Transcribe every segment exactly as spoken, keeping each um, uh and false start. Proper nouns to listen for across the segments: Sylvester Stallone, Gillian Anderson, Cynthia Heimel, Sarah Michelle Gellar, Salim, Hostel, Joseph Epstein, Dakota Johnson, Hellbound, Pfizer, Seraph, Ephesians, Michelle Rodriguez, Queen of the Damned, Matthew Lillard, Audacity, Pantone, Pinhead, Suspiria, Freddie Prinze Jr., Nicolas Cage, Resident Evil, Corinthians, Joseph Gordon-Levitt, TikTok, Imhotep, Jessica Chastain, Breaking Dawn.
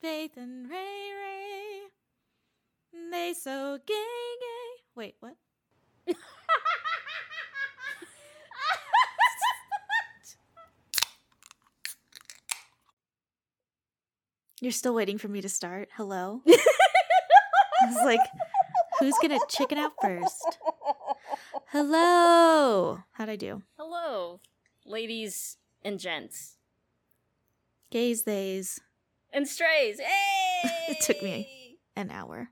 Faith and Ray Ray. And they so gay gay. Wait, what? You're still waiting for me to start? Hello? I was like, who's going to chicken out first? Hello. How'd I do? Hello, ladies and gents. Gays, theys. And strays. Hey! It took me an hour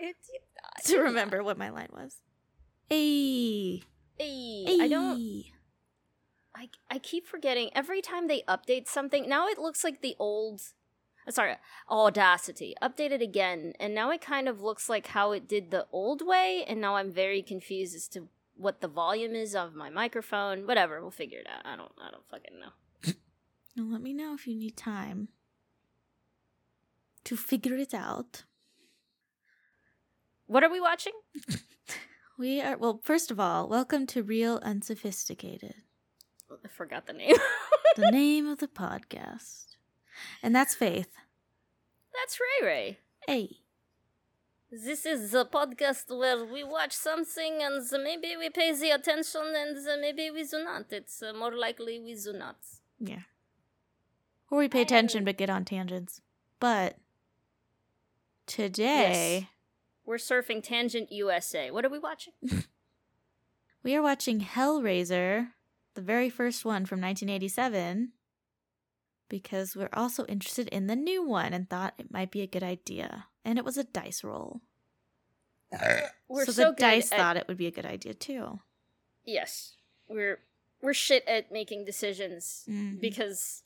it did not, to remember not. What my line was. Hey. Hey. Hey. I don't... I, I keep forgetting. Every time they update something, now it looks like the old... Sorry, Audacity. Updated again, and now it kind of looks like how it did the old way, and now I'm very confused as to what the volume is of my microphone. Whatever, we'll figure it out. I don't I don't fucking know. Now let me know if you need time to figure it out. What are we watching? We are, well, first of all, welcome to Real Unsophisticated. I forgot the name. The name of the podcast. And that's Faith. That's Ray Ray. Hey. This is the podcast where we watch something and maybe we pay the attention and maybe we do not. It's more likely we do not. Yeah. Or we pay I attention don't... but get on tangents. But today... Yes. We're surfing Tangent U S A. What are we watching? We are watching Hellraiser, the very first one from nineteen eighty-seven. Because we're also interested in the new one and thought it might be a good idea. And it was a dice roll. We're so, so the dice at... thought it would be a good idea too. Yes. We're we're shit at making decisions mm-hmm. because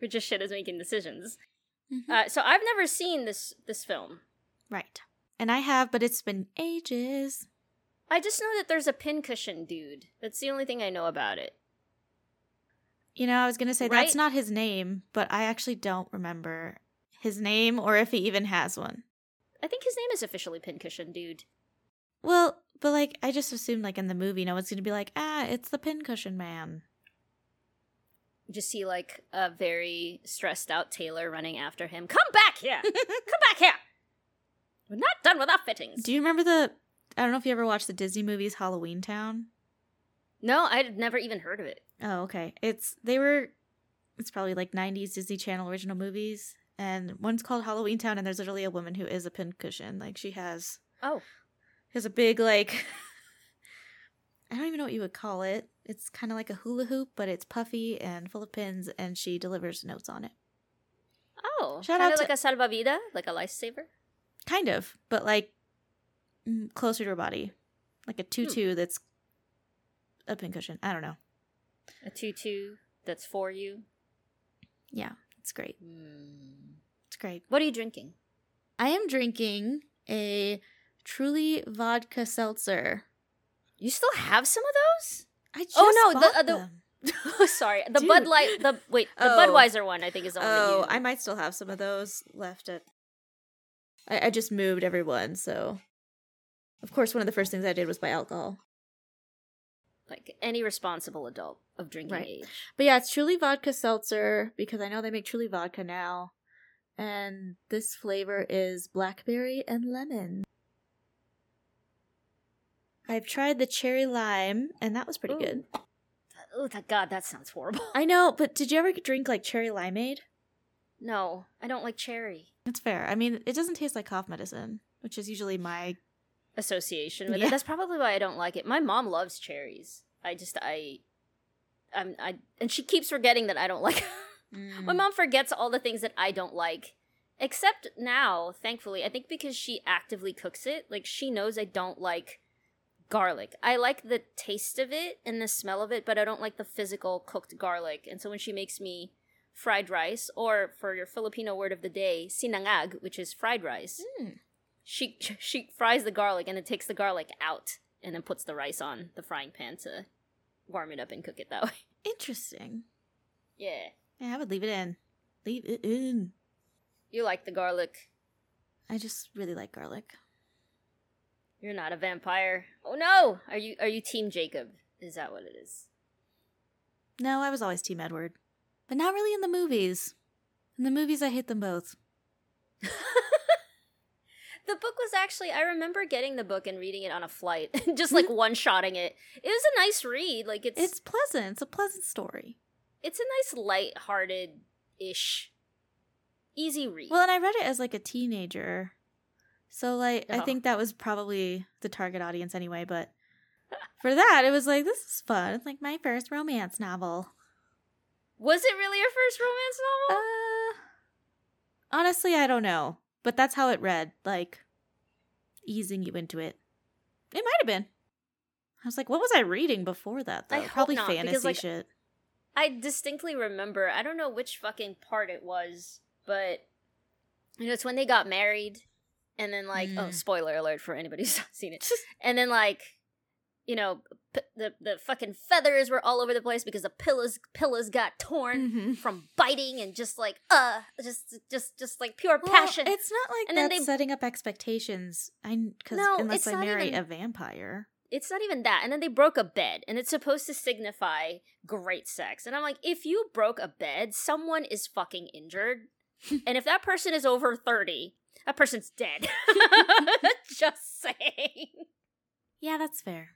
we're just shit at making decisions. Mm-hmm. Uh, so I've never seen this this film. Right. And I have, but it's been ages. I just know that there's a pincushion dude. That's the only thing I know about it. You know, I was going to say, right? That's not his name, but I actually don't remember his name or if he even has one. I think his name is officially Pincushion Dude. Well, but, like, I just assumed, like, in the movie, no one's going to be like, ah, it's the Pincushion Man. Just see, like, a very stressed out tailor running after him. Come back here! Come back here! We're not done with our fittings. Do you remember the, I don't know if you ever watched the Disney movies Halloween Town? No, I'd never even heard of it. Oh, okay. It's, they were, it's probably like nineties Disney Channel original movies. And one's called Halloween Town, and there's literally a woman who is a pincushion. Like, she has, oh, has a big, like, I don't even know what you would call it. It's kind of like a hula hoop, but it's puffy and full of pins, and she delivers notes on it. Oh, shout out to, like a salvavida, like a lifesaver? Kind of, but like closer to her body. Like a tutu hmm. that's a pincushion. I don't know. A tutu that's for you. Yeah, it's great. Mm. It's great. What are you drinking? I am drinking a Truly Vodka Seltzer. You still have some of those? I just oh no, bought the, uh, the them. Sorry, the Dude. Bud Light. The wait, the oh. Budweiser one. I think is the one. Oh, that you... I might still have some of those left. At I, I just moved everyone, so of course one of the first things I did was buy alcohol. Like any responsible adult of drinking right. age. But yeah, it's Truly Vodka Seltzer because I know they make Truly Vodka now. And this flavor is blackberry and lemon. I've tried the cherry lime and that was pretty Ooh. Good. Oh, thank God, that sounds horrible. I know, but did you ever drink like cherry limeade? No, I don't like cherry. That's fair. I mean, it doesn't taste like cough medicine, which is usually my... association with yeah. it. That's probably why I don't like it. My mom loves cherries. I just I, I'm I and she keeps forgetting that I don't like. mm. My mom forgets all the things that I don't like, except now. Thankfully, I think because she actively cooks it, like she knows I don't like garlic. I like the taste of it and the smell of it, but I don't like the physical cooked garlic. And so when she makes me fried rice, or for your Filipino word of the day, sinangag, which is fried rice. Mm. She she fries the garlic and then takes the garlic out and then puts the rice on the frying pan to warm it up and cook it that way. Interesting. Yeah. Yeah, I would leave it in. Leave it in. You like the garlic. I just really like garlic. You're not a vampire. Oh no! Are you are you Team Jacob? Is that what it is? No, I was always Team Edward. But not really in the movies. In the movies I hate them both. The book was actually, I remember getting the book and reading it on a flight, just like one-shotting it. It was a nice read. Like it's It's pleasant. It's a pleasant story. It's a nice light-hearted-ish, easy read. Well, and I read it as like a teenager. So like oh. I think that was probably the target audience anyway, but for that, it was like, this is fun. It's like my first romance novel. Was it really your first romance novel? Uh, honestly, I don't know. But that's how it read, like, easing you into it. It might have been. I was like, what was I reading before that, though? I Probably hope not, fantasy because, like, shit. I distinctly remember, I don't know which fucking part it was, but, you know, it's when they got married, and then, like, mm. oh, spoiler alert for anybody who's not seen it. And then, like, you know, p- the, the fucking feathers were all over the place because the pillows pillows got torn mm-hmm. from biting and just like, uh, just just just like pure well, passion. It's not like and that's then they... setting up expectations I, cause no, unless I marry even, a vampire. It's not even that. And then they broke a bed and it's supposed to signify great sex. And I'm like, if you broke a bed, someone is fucking injured. And if that person is over thirty, that person's dead. Just saying. Yeah, that's fair.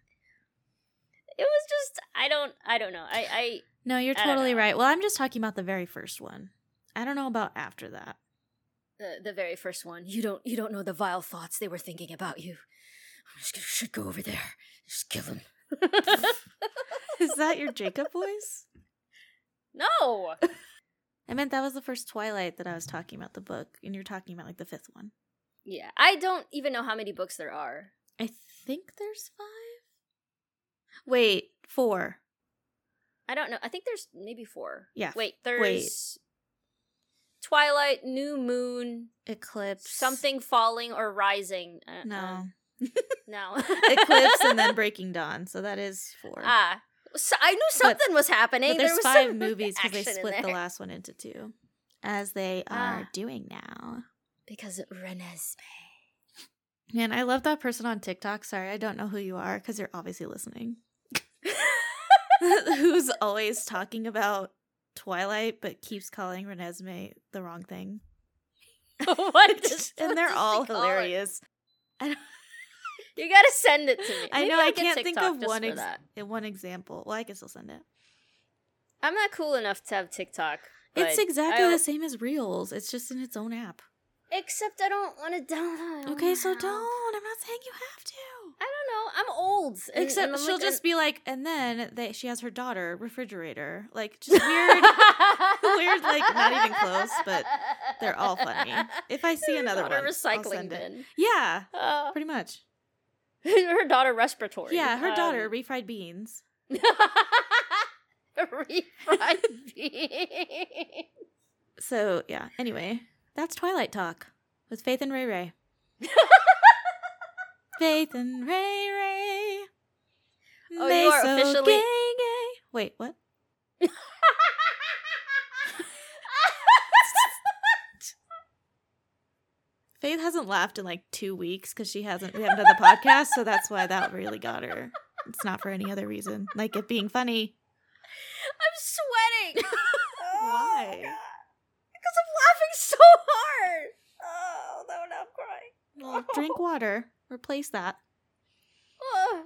It was just, I don't, I don't know. I, I No, you're I totally right. Well, I'm just talking about the very first one. I don't know about after that. The, the very first one. You don't, you don't know the vile thoughts they were thinking about you. I'm just gonna, should go over there. Just kill him. Is that your Jacob voice? No. I meant that was the first Twilight that I was talking about the book, and you're talking about like the fifth one. Yeah, I don't even know how many books there are. I think there's five. Wait, four. I don't know. I think there's maybe four. Yeah. Wait, there's Wait. Twilight, New Moon, Eclipse, something falling or rising. Uh, no, uh, no. Eclipse and then Breaking Dawn. So that is four. Ah, so I knew something but, was happening. But there's there was five some movies because they split the last one into two, as they ah. are doing now because of Renesmee. Man, I love that person on TikTok. Sorry, I don't know who you are because you're obviously listening. Who's always talking about Twilight but keeps calling Renesmee the wrong thing. What? Just, and they're all hilarious. I don't... You gotta send it to me. I Maybe know I, I can't think of one ex- one example. Well, I can still send it. I'm not cool enough to have TikTok. It's exactly the same as Reels. It's just in its own app. Except I don't want to download. Okay, so don't. I'm not saying you have to. I don't know. I'm old. And, Except and I'm she'll like, just be like, and then they, she has her daughter, refrigerator. Like, just weird. Weird, like, not even close, but they're all funny. If I see her another one, recycling I'll send bin. It. Yeah, uh, pretty much. Her daughter respiratory. Yeah, her um, daughter, refried beans. Refried beans. So, yeah, anyway. That's Twilight Talk with Faith and Ray Ray. Faith and Ray Ray. Oh, they you are so officially... Gay, gay. Wait, what? Faith hasn't laughed in like two weeks because she hasn't, we haven't done the podcast, so that's why that really got her. It's not for any other reason, like it being funny. I'm sweating. Why? Oh, because I'm laughing so hard. Oh, no, now I'm crying. Well, oh. Drink water. Replace that. Uh,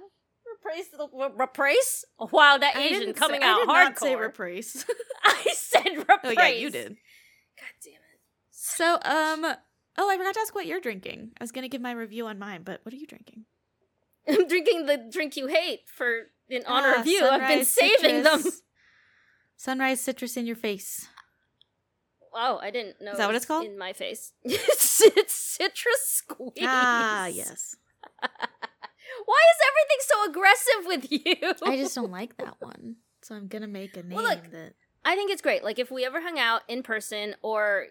replace? The, re- replace? Wow, that I Asian coming say, out hardcore. I did hardcore. Not say replace. I said replace. Oh, yeah, you did. God damn it. So, um, oh, I forgot to ask what you're drinking. I was going to give my review on mine, but what are you drinking? I'm drinking the drink you hate for in honor ah, of you. I've been saving citrus. Them. Sunrise citrus in your face. Oh, I didn't know. Is that what it's called? In my face. it's, it's citrus squeeze. Ah, yes. Why is everything so aggressive with you? I just don't like that one. So I'm going to make a name well, look, that... I think it's great. Like, if we ever hung out in person or,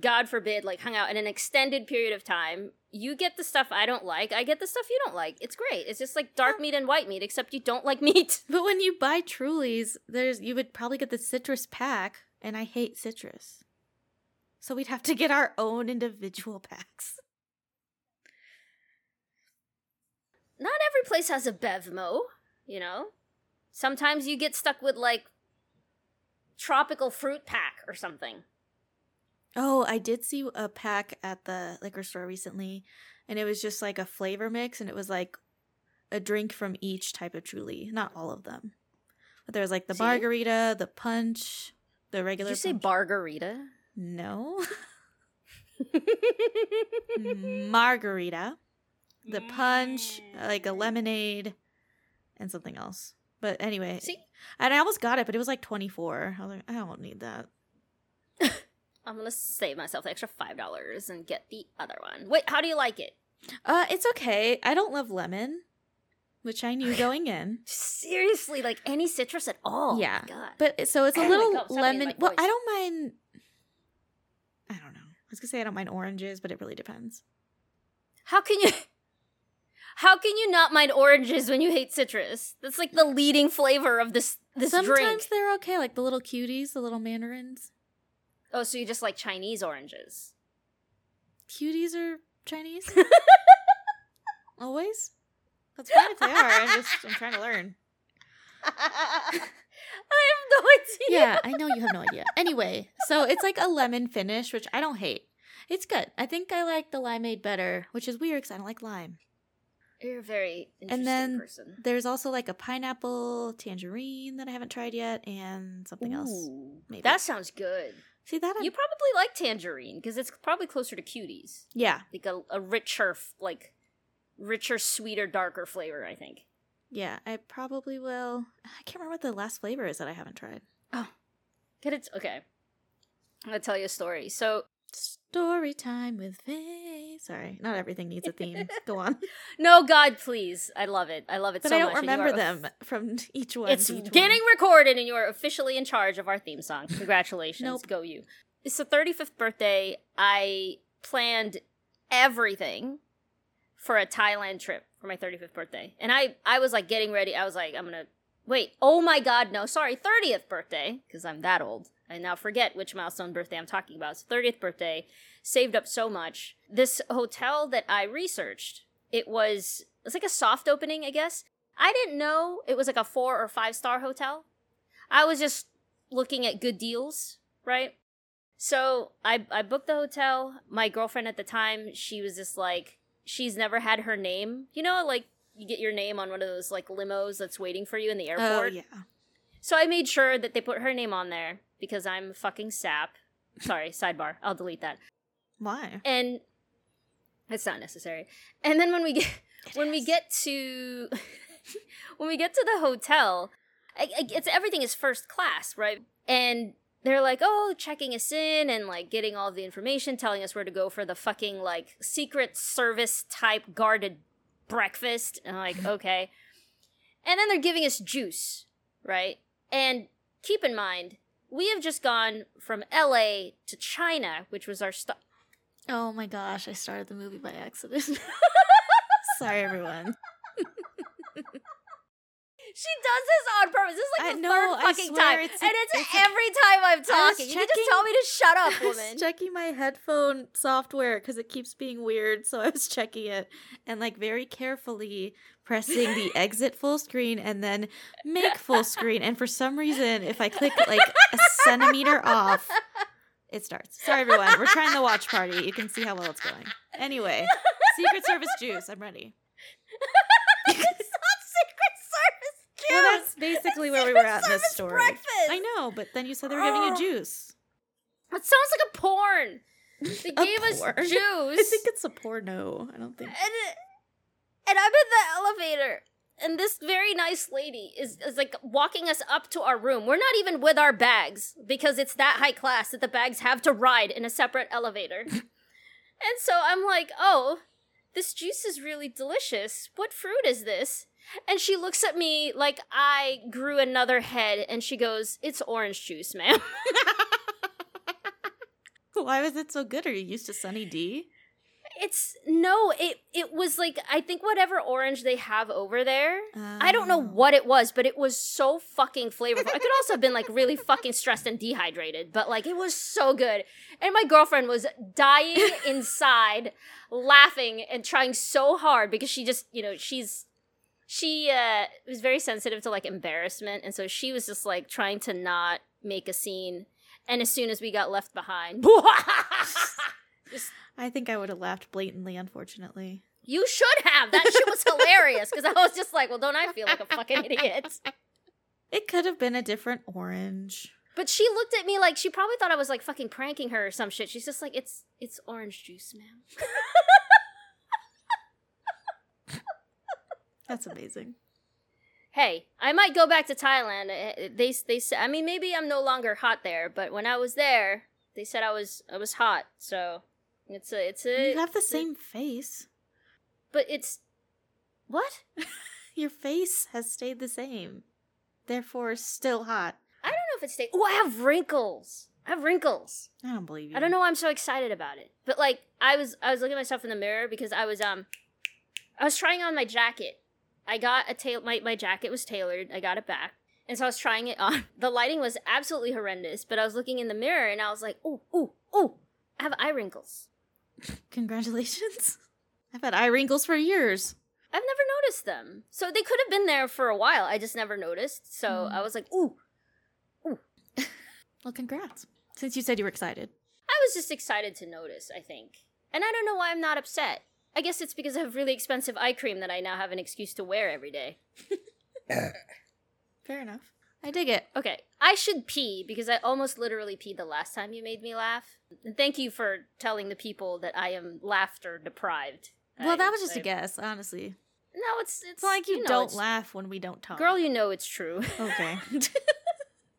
God forbid, like, hung out in an extended period of time, you get the stuff I don't like, I get the stuff you don't like. It's great. It's just like dark meat and white meat, except you don't like meat. But when you buy Truly's, there's you would probably get the citrus pack, and I hate citrus. So we'd have to get our own individual packs. Not every place has a BevMo, you know? Sometimes you get stuck with, like, tropical fruit pack or something. Oh, I did see a pack at the liquor store recently, and it was just like a flavor mix, and it was like a drink from each type of Truly, not all of them. But there was like the see? margarita, the punch, the regular. Did you say punch? Bargarita? No. Margarita, the punch, like a lemonade, and something else. But anyway, see, and I almost got it, but it was like twenty-four. I was like, I don't need that. I'm gonna save myself the extra five dollars and get the other one. Wait, how do you like it? Uh, it's okay. I don't love lemon, which I knew going in. Seriously, like any citrus at all? Yeah, oh my God. But so it's a oh little God, lemon. Well, I don't mind. I don't know. I was gonna say I don't mind oranges, but it really depends. How can you? How can you not mind oranges when you hate citrus? That's like the leading flavor of this this Sometimes drink. Sometimes they're okay, like the little cuties, the little mandarins. Oh, so you just like Chinese oranges? Cuties are Chinese? Always? That's fine if they are. I'm just I'm trying to learn. I have no idea. Yeah, I know you have no idea. Anyway, so it's like a lemon finish, which I don't hate. It's good. I think I like the limeade better, which is weird because I don't like lime. You're a very interesting person. And then person. There's also like a pineapple tangerine that I haven't tried yet and something Ooh, else. Maybe. That sounds good. See that? I'm... You probably like tangerine because it's probably closer to cuties. Yeah. Like a, a richer, like richer, sweeter, darker flavor, I think. Yeah, I probably will. I can't remember what the last flavor is that I haven't tried. Oh. Get it? Okay. I'm going to tell you a story. So. Story time with Faye. Sorry, not everything needs a theme. Go on. No, God, please. I love it. I love it but so much. But I don't much. remember them f- from each one. It's each getting one. recorded, and you are officially in charge of our theme song. Congratulations. Nope. Go you. It's the thirty-fifth birthday. I planned everything for a Thailand trip for my thirty-fifth birthday. And I, I was like getting ready. I was like, I'm going to, wait, oh my God, no, sorry, thirtieth birthday, because I'm that old. I now forget which milestone birthday I'm talking about. It's thirtieth birthday. Saved up so much. This hotel that I researched, it was it's like a soft opening, I guess. I didn't know it was like a four or five star hotel. I was just looking at good deals, right? So I I booked the hotel. My girlfriend at the time, she was just like, she's never had her name. You know, like you get your name on one of those like limos that's waiting for you in the airport. Oh, yeah. So I made sure that they put her name on there. Because I'm fucking sap. Sorry, sidebar. I'll delete that. Why? And it's not necessary. And then when we get it when is. we get to when we get to the hotel, I, I, it's everything is first class, right? And they're like, oh, checking us in and like getting all the information, telling us where to go for the fucking like Secret Service type guarded breakfast. And I'm like, okay. And then they're giving us juice, right? And keep in mind. We have just gone from L A to China, which was our stop. Oh my gosh, I started the movie by accident. Sorry, everyone. She does this on purpose. This is like I the know, third fucking time. It's a, and it's, it's every a, time I'm talking. Checking, you can just tell me to shut up, woman. I was checking my headphone software because it keeps being weird. So I was checking it and like very carefully pressing the exit full screen and then make full screen. And for some reason, if I click like a centimeter off, it starts. Sorry, everyone. We're trying the watch party. You can see how well it's going. Anyway, Secret Service juice. I'm ready. Well, that's basically where we were at in this story. Breakfast. I know, but then you said they were giving oh. you juice. That sounds like a porn. They a gave porn. us juice. I think it's a porno. I don't think. And, it, and I'm in the elevator, and this very nice lady is, is like walking us up to our room. We're not even with our bags because it's that high class that the bags have to ride in a separate elevator. And so I'm like, oh, this juice is really delicious. What fruit is this? And she looks at me like I grew another head, and she goes, it's orange juice, ma'am. Why was it so good? Are you used to Sunny D? It's, no, it it was like, I think whatever orange they have over there. Oh. I don't know what it was, but it was so fucking flavorful. I could also have been like really fucking stressed and dehydrated, but like it was so good. And my girlfriend was dying inside, laughing and trying so hard because she just, you know, she's... She uh, was very sensitive to, like, embarrassment, and so she was just, like, trying to not make a scene. And as soon as we got left behind. Just, I think I would have laughed blatantly, unfortunately. You should have. That shit was hilarious. Because I was just like, well, don't I feel like a fucking idiot? It could have been a different orange. But she looked at me like she probably thought I was like fucking pranking her or some shit. She's just like, it's it's orange juice, ma'am. That's amazing. Hey, I might go back to Thailand. They they I mean, maybe I'm no longer hot there, but when I was there, they said I was I was hot. So it's a it's a you have the same it, face, but it's what? Your face has stayed the same, therefore still hot. I don't know if it stayed. Oh, I have wrinkles. I have wrinkles. I don't believe you. I don't know why I'm so excited about it, but like I was I was looking at myself in the mirror because I was um I was trying on my jacket. I got a tail. My, my jacket was tailored. I got it back. And so I was trying it on. The lighting was absolutely horrendous, but I was looking in the mirror and I was like, ooh, ooh, ooh, I have eye wrinkles. Congratulations. I've had eye wrinkles for years. I've never noticed them. So they could have been there for a while. I just never noticed. So mm. I was like, ooh, ooh. Well, congrats. Since you said you were excited. I was just excited to notice, I think. And I don't know why I'm not upset. I guess it's because I have really expensive eye cream that I now have an excuse to wear every day. Fair enough. I dig it. Okay. I should pee because I almost literally peed the last time you made me laugh. And thank you for telling the people that I am laughter deprived. Well, I, that was just I, a guess, honestly. No, it's... It's, it's like you, you know, don't laugh when we don't talk. Girl, you know it's true. Okay.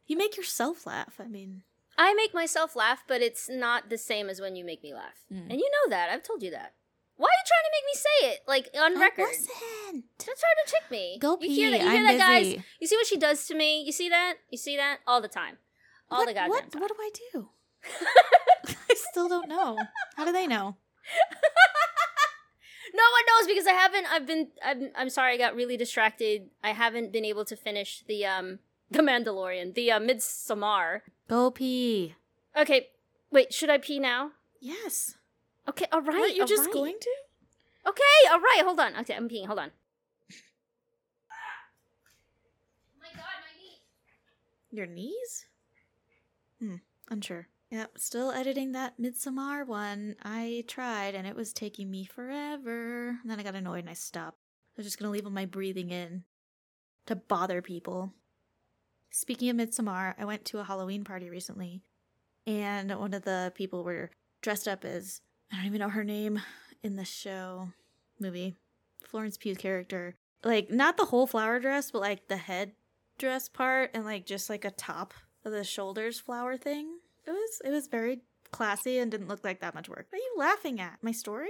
You make yourself laugh. I mean... I make myself laugh, but it's not the same as when you make me laugh. Mm. And you know that. I've told you that. Why are you trying to make me say it, like, on oh, record? Listen. Don't try to trick me. Go pee. You hear that, you hear I'm that busy. Guys? You see what she does to me? You see that? You see that? All the time. All what, the goddamn what, time. What do I do? I still don't know. How do they know? No one knows because I haven't, I've been, I'm, I'm sorry, I got really distracted. I haven't been able to finish the, um, the Mandalorian, the uh, Midsommar. Go pee. Okay, wait, should I pee now? Yes. Okay, all right. What, you're all just right. going to? Okay, all right. Hold on. Okay, I'm peeing. Hold on. Oh my God, my knees. Your knees? Hmm, unsure. Yep, still editing that Midsommar one. I tried, and it was taking me forever. And then I got annoyed, and I stopped. I was just going to leave all my breathing in to bother people. Speaking of Midsommar, I went to a Halloween party recently, and one of the people were dressed up as... I don't even know her name in the show, movie, Florence Pugh's character. Like, not the whole flower dress, but, like, the head dress part and, like, just, like, a top of the shoulders flower thing. It was it was very classy and didn't look like that much work. What are you laughing at? My story?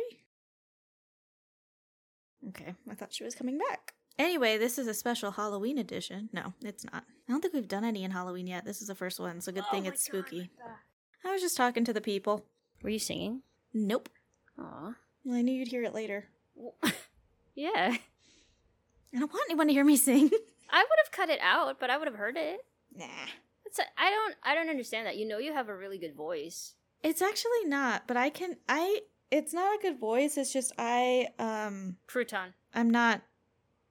Okay, I thought she was coming back. Anyway, this is a special Halloween edition. No, it's not. I don't think we've done any in Halloween yet. This is the first one, so good oh thing it's spooky. God. I was just talking to the people. Were you singing? Nope. Aw. Well, I knew you'd hear it later. Yeah. I don't want anyone to hear me sing. I would have cut it out, but I would have heard it. Nah. It's a, I don't I don't understand that. You know you have a really good voice. It's actually not, but I can... I. It's not a good voice, it's just I, um... Crouton. I'm not...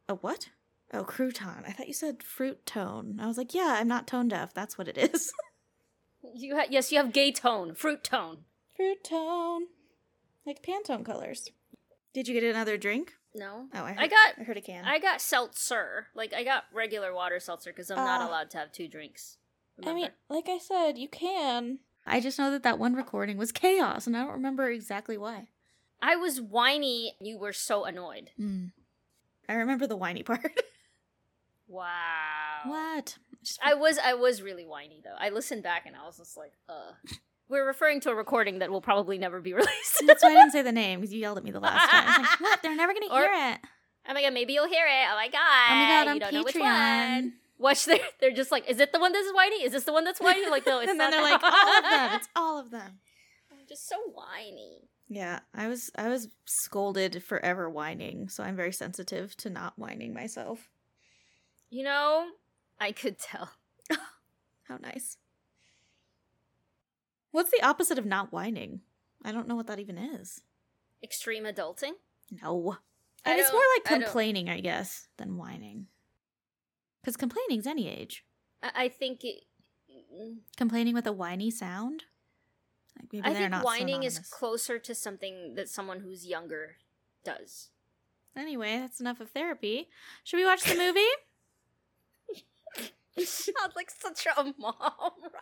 A what? Oh, crouton. I thought you said fruit tone. I was like, yeah, I'm not tone deaf. That's what it is. You ha- Yes, you have gay tone. Fruit tone. Fruit tone. Like Pantone colors. Did you get another drink? No. Oh, I heard, I got, I heard a can. I got seltzer. Like, I got regular water seltzer because I'm uh, not allowed to have two drinks. Remember? I mean, like I said, you can. I just know that that one recording was chaos, and I don't remember exactly why. I was whiny. You were so annoyed. Mm. I remember the whiny part. Wow. What? I was, I was really whiny, though. I listened back, and I was just like, uh... We're referring to a recording that will probably never be released. That's why I didn't say the name, because you yelled at me the last time. I was like, what? They're never going to hear it. Oh my God, maybe you'll hear it. Oh my God. Oh my God, on you don't Patreon. Know which one. Watch, they're, they're just like, is it the one that's whiny? Is this the one that's whiny? They're like, no, it's and not. And then they're like, all of them. It's all of them. I'm just so whiny. Yeah, I was I was scolded for ever whining, so I'm very sensitive to not whining myself. You know, I could tell. How nice. What's the opposite of not whining? I don't know what that even is. Extreme adulting? No. I and it's more like complaining, I, I guess, than whining. Because complaining's any age. I think it, Complaining with a whiny sound? Like maybe I they're think not whining so is closer to something that someone who's younger does. Anyway, that's enough of therapy. Should we watch the movie? I sound like such a mom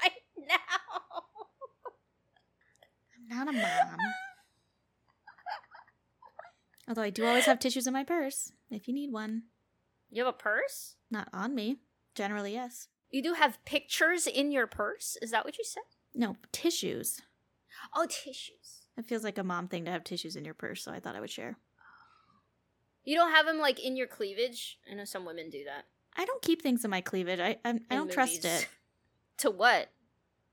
right now. I'm not a mom. Although I do always have tissues in my purse, if you need one. You have a purse? Not on me. Generally, yes. You do have pictures in your purse? Is that what you said? No, tissues. Oh, tissues. It feels like a mom thing to have tissues in your purse, so I thought I would share. You don't have them, like, in your cleavage? I know some women do that. I don't keep things in my cleavage. I I, I don't trust it. To what?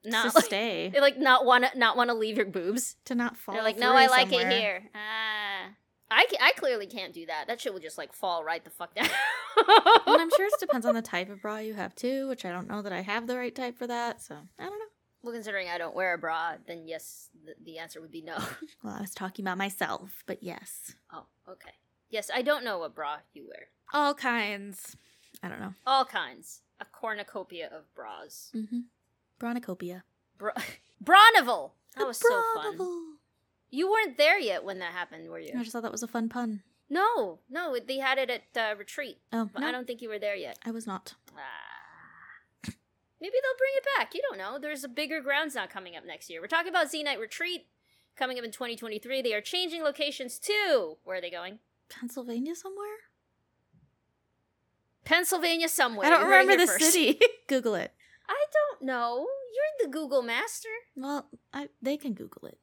Not to like, stay. They, like, not want to not want to leave your boobs. To not fall through. They're like, no, I like somewhere. It here. Ah. I, I clearly can't do that. That shit will just, like, fall right the fuck down. And I'm sure it depends on the type of bra you have, too, which I don't know that I have the right type for that, so I don't know. Well, considering I don't wear a bra, then yes, th- the answer would be no. Well, I was talking about myself, but yes. Oh, okay. Yes, I don't know what bra you wear. All kinds. I don't know. All kinds. A cornucopia of bras. Mm-hmm. Bronacopia. Bra- Bronival! That the was so fun. You weren't there yet when that happened, were you? I just thought that was a fun pun. No, no, they had it at uh, retreat. Oh, but no. I don't think you were there yet. I was not. Ah. Maybe they'll bring it back. You don't know. There's a bigger grounds now coming up next year. We're talking about Z Night Retreat coming up in twenty twenty-three. They are changing locations too. Where are they going? Pennsylvania somewhere? Pennsylvania somewhere. I don't remember the first. City. Google it. I don't know. You're the Google master. Well, I, they can Google it.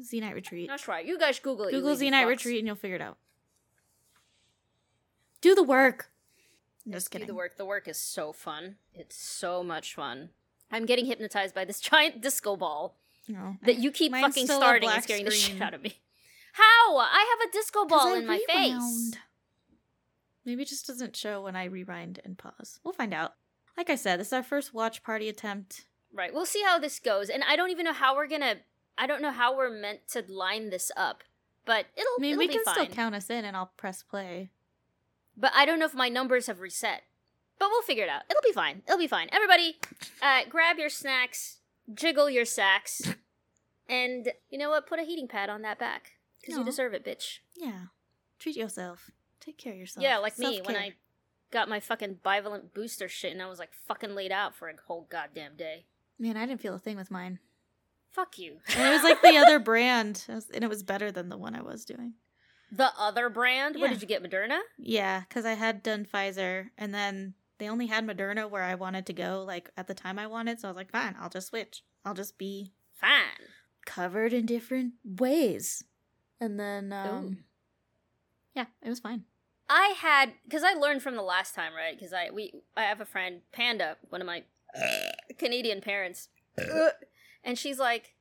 Z Night Retreat. That's right. You guys Google it. Google Z Night Retreat and you'll figure it out. Do the work. I'm just kidding. Do the work. The work is so fun. It's so much fun. I'm getting hypnotized by this giant disco ball no, that you keep fucking starting and scaring the shit out of me. How? I have a disco ball in my face. Maybe it just doesn't show when I rewind and pause. We'll find out. Like I said, this is our first watch party attempt. Right. We'll see how this goes. And I don't even know how we're going to... I don't know how we're meant to line this up, but it'll, I mean, it'll be fine. Maybe we can still count us in and I'll press play. But I don't know if my numbers have reset. But we'll figure it out. It'll be fine. It'll be fine. Everybody, uh, grab your snacks, jiggle your sacks, and you know what? Put a heating pad on that back. Because no. You deserve it, bitch. Yeah. Treat yourself. Take care of yourself. Yeah, like Self-care. Me when I got my fucking bivalent booster shit and I was like fucking laid out for a whole goddamn day. Man, I didn't feel a thing with mine. Fuck you. And it was like the other brand, and it was better than the one I was doing. The other brand? Yeah. What did you get, Moderna? Yeah, because I had done Pfizer, and then they only had Moderna where I wanted to go, like, at the time I wanted, so I was like, fine, I'll just switch. I'll just be... Fine. Covered in different ways. And then, um... Ooh. Yeah, it was fine. I had... Because I learned from the last time, right? Because I, we, I have a friend, Panda, one of my Canadian parents... And she's like,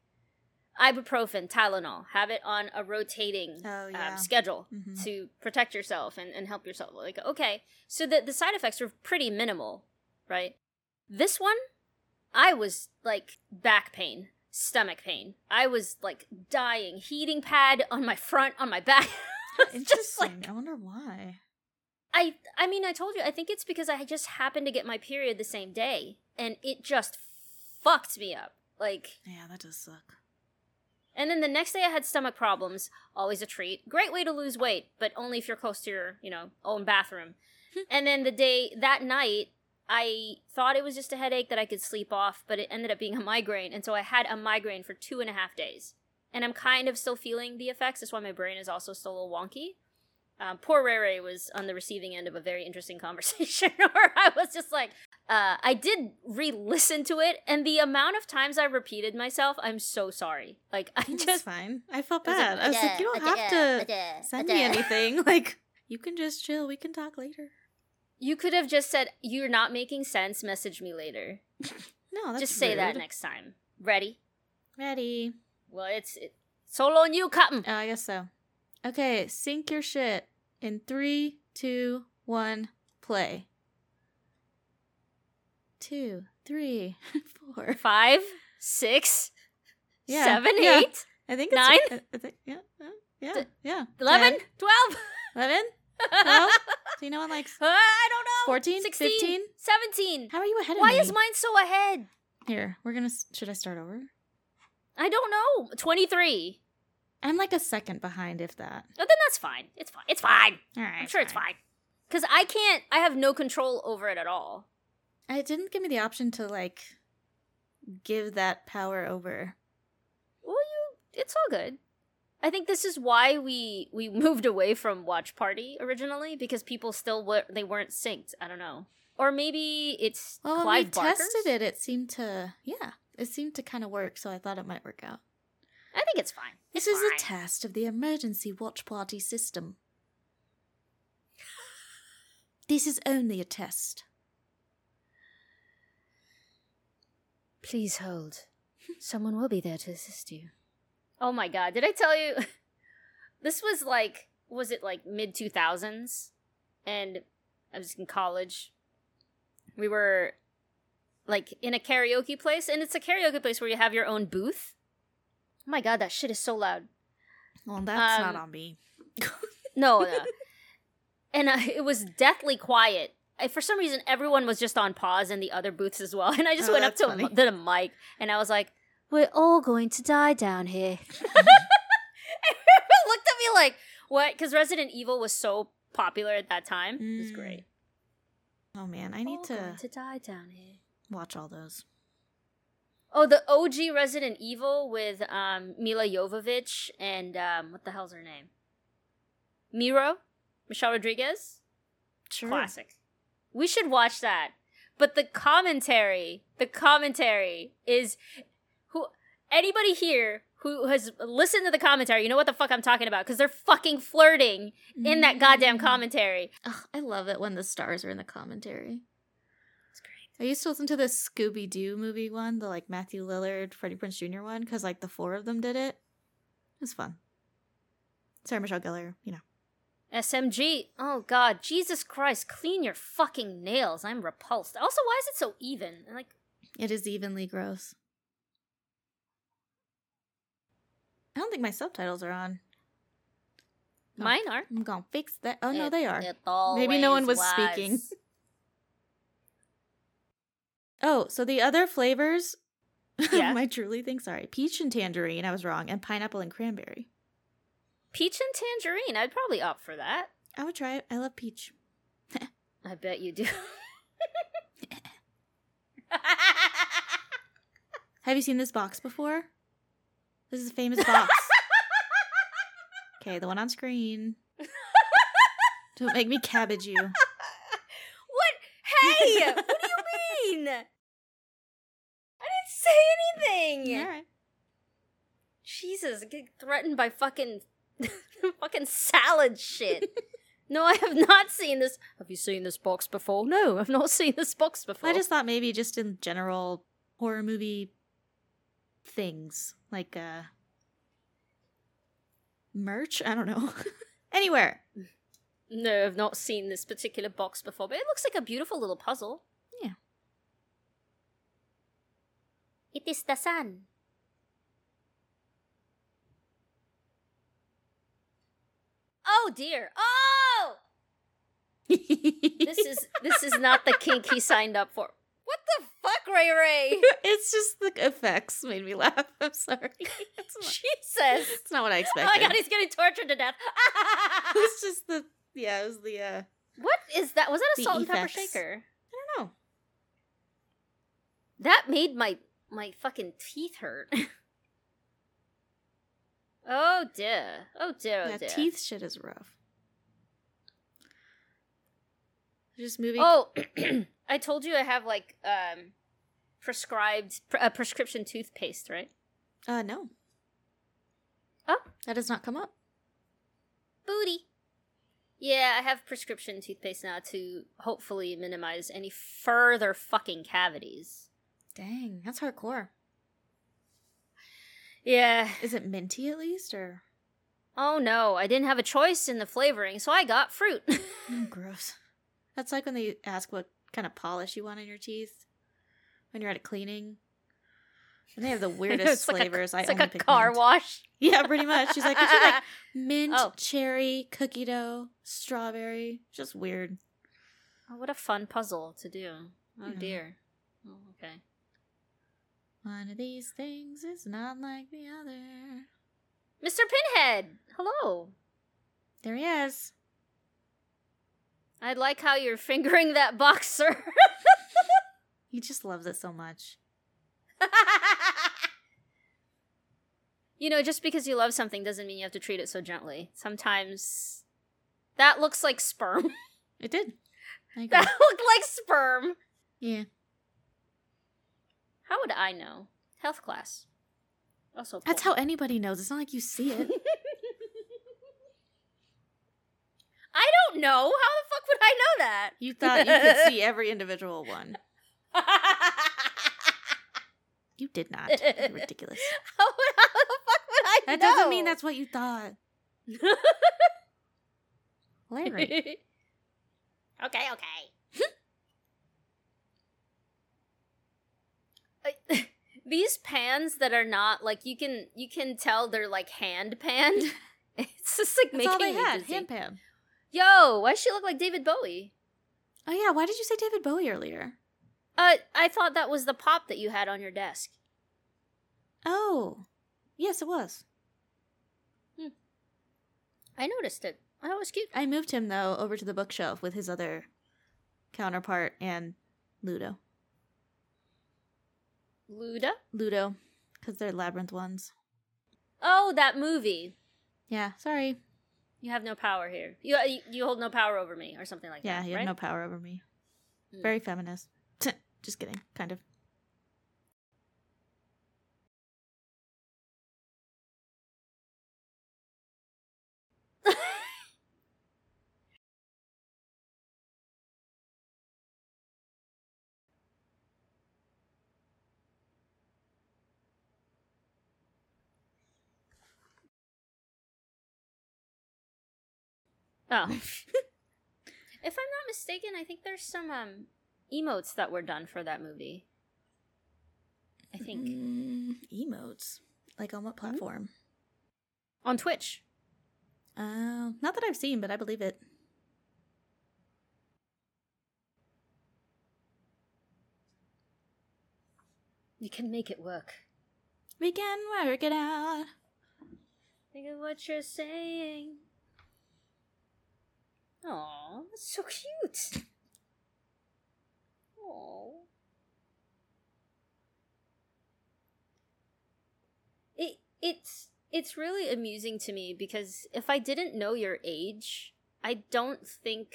ibuprofen, Tylenol, have it on a rotating oh, yeah. um, schedule mm-hmm. to protect yourself and, and help yourself. Like, okay. So the, the side effects are pretty minimal, right? This one, I was like back pain, stomach pain. I was like dying. Heating pad on my front, on my back. It's just like, I wonder why. I, I mean, I told you, I think it's because I just happened to get my period the same day and it just fucked me up. Like, yeah, that does suck. And then the next day I had stomach problems. Always a treat. Great way to lose weight, but only if you're close to your, you know, own bathroom. And then the day, that night, I thought it was just a headache that I could sleep off, but it ended up being a migraine. And so I had a migraine for two and a half days. And I'm kind of still feeling the effects. That's why my brain is also still a little wonky. Um, poor Rere was on the receiving end of a very interesting conversation where I was just like, uh, I did re-listen to it, and the amount of times I repeated myself, I'm so sorry. Like, I it's just... fine. I felt bad. I was like, you don't have to send me anything. Like, you can just chill. We can talk later. You could have just said, you're not making sense. Message me later. No, that's Just say weird. That next time. Ready? Ready. Well, it's... It... Solo on you, Cotton. Oh, I guess so. Okay, sync your shit in three, two, one, play. Two, three, four, five, six, yeah, seven, yeah. eight, I think it's, nine, I think, yeah, yeah, d- yeah, eleven, twelve, eleven, twelve. Do you know one likes? Uh, I don't know. Fourteen, sixteen, fifteen, seventeen. How are you ahead of Why me? Why is mine so ahead? Here, we're gonna. Should I start over? I don't know. twenty-three. I'm like a second behind, if that. Oh, then that's fine. It's fine. It's fine. All right. I'm sure fine. It's fine. Because I can't. I have no control over it at all. It didn't give me the option to like give that power over. Well, you. It's all good. I think this is why we we moved away from Watch Party originally, because people still were they weren't synced. I don't know, or maybe it's well, Clive we Barker's? Tested it. It seemed to yeah, it seemed to kind of work. So I thought it might work out. I think it's fine. It's this fine. is a test of the emergency Watch Party system. This is only a test. Please hold. Someone will be there to assist you. Oh my god, did I tell you? This was like, was it like mid two thousands? And I was in college. We were like in a karaoke place, and it's a karaoke place where you have your own booth. Oh my god, that shit is so loud. Well, that's um, not on me. no, no. And uh, it was deathly quiet. I, for some reason, everyone was just on pause in the other booths as well. And I just oh, went up to a, the mic, and I was like, "We're all going to die down here." Everyone looked at me like, what? Because Resident Evil was so popular at that time. Mm. It was great. Oh, man. I need all to... going to die down here. Watch all those. Oh, the O G Resident Evil with um, Mila Jovovich and... Um, what the hell's her name? Miro? Michelle Rodriguez? Sure. Classic. We should watch that. But the commentary... The commentary is... Anybody here who has listened to the commentary, you know what the fuck I'm talking about, because they're fucking flirting in that goddamn commentary. Oh, I love it when the stars are in the commentary. It's great. I used to listen to the Scooby-Doo movie one, the like Matthew Lillard, Freddie Prinze Junior one, because like the four of them did it. It was fun. Sarah Michelle Gellar, you know. S M G. Oh god, Jesus Christ, clean your fucking nails. I'm repulsed. Also, why is it so even? Like, it is evenly gross. I don't think my subtitles are on. No. Mine are. I'm going to fix that. Oh, it, no, they are. Maybe no one was, was. speaking. Oh, so the other flavors. Yeah. My truly thing. Sorry. Peach and tangerine. I was wrong. And pineapple and cranberry. Peach and tangerine. I'd probably opt for that. I would try it. I love peach. I bet you do. Have you seen this box before? This is a famous box. Okay, the one on screen. Don't make me cabbage you. What? Hey! What do you mean? I didn't say anything. All right. Jesus, I get threatened by fucking fucking salad shit. No, I have not seen this. Have you seen this box before? No, I've not seen this box before. I just thought maybe just in general horror movie things like uh merch, I don't know. Anywhere. No, I've not seen this particular box before, but it looks like a beautiful little puzzle. Yeah. It is the sun. Oh dear. Oh. This is this is not the kink he signed up for. What the fuck, Ray Ray? It's just the effects made me laugh. I'm sorry. It's not, Jesus. It's not what I expected. Oh my god, he's getting tortured to death. It's just the, yeah, it was the, uh. What is that? Was that a salt effects. and pepper shaker? I don't know. That made my, my fucking teeth hurt. Oh dear. Oh dear, oh yeah, dear. That teeth shit is rough. Just moving. Oh, I told you I have like um, prescribed a pre- uh, prescription toothpaste, right? Uh, no. Oh, that does not come up. Booty. Yeah, I have prescription toothpaste now to hopefully minimize any further fucking cavities. Dang, that's hardcore. Yeah. Is it minty at least, or? Oh no, I didn't have a choice in the flavoring, so I got fruit. Oh, gross. That's like when they ask what kind of polish you want on your teeth when you're at a cleaning. And they have the weirdest flavors. Like a, it's I like a car mint. wash. Yeah, pretty much. She's like, would you like mint, oh. cherry, cookie dough, strawberry? Just weird. Oh, what a fun puzzle to do. Oh, yeah. Dear. Oh, okay. One of these things is not like the other. Mister Pinhead! Hello! There he is. I like how you're fingering that box, sir. He just loves it so much. You know, just because you love something doesn't mean you have to treat it so gently. Sometimes that looks like sperm. It did. I agree. That looked like sperm. Yeah. How would I know? Health class. Also, cool. That's how anybody knows. It's not like you see it. I don't know. How the fuck would I know that? You thought you could see every individual one. You did not. You're ridiculous. How, would, how the fuck would I that know? That doesn't mean that's what you thought. Larry. Okay, okay. These pans that are not, like, you can you can tell they're, like, hand panned. It's just, like, that's making all they had, hand pan. Yo, why does she look like David Bowie? Oh, yeah, why did you say David Bowie earlier? Uh, I thought that was the pop that you had on your desk. Oh. Yes, it was. Hmm. I noticed it. Oh, it was cute. I moved him, though, over to the bookshelf with his other counterpart and Ludo. Luda? Ludo. Because they're Labyrinth ones. Oh, that movie. Yeah, sorry. You have no power here. You you, you hold no power over me or something like yeah, that, Yeah, you right? have no power over me. Mm. Very feminist. Just kidding, kind of. Oh. If I'm not mistaken, I think there's some um emotes that were done for that movie. I think. Mm, emotes? Like on what platform? Mm-hmm. On Twitch. Uh, not that I've seen, but I believe it. You can make it work. We can work it out. Think of what you're saying. Aw, that's so cute. It it's it's really amusing to me because if I didn't know your age, I don't think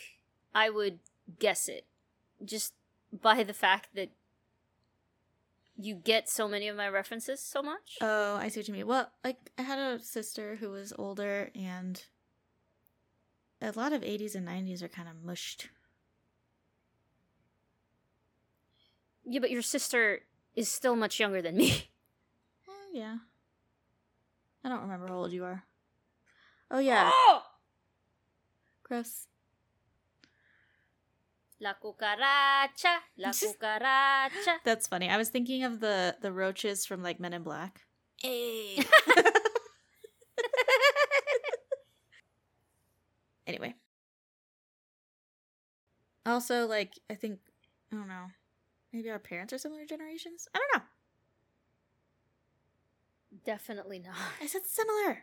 I would guess it just by the fact that you get so many of my references so much. Oh, I see what you mean. Well, like I had a sister who was older, and a lot of eighties and nineties are kind of mushed. Yeah, but your sister is still much younger than me. Oh, yeah. I don't remember how old you are. Oh, yeah. Oh! Gross. La cucaracha, la cucaracha. That's funny. I was thinking of the, the roaches from, like, Men in Black. Hey. Anyway. Also, like, I think, I don't know. Maybe our parents are similar generations? I don't know. Definitely not. I said similar.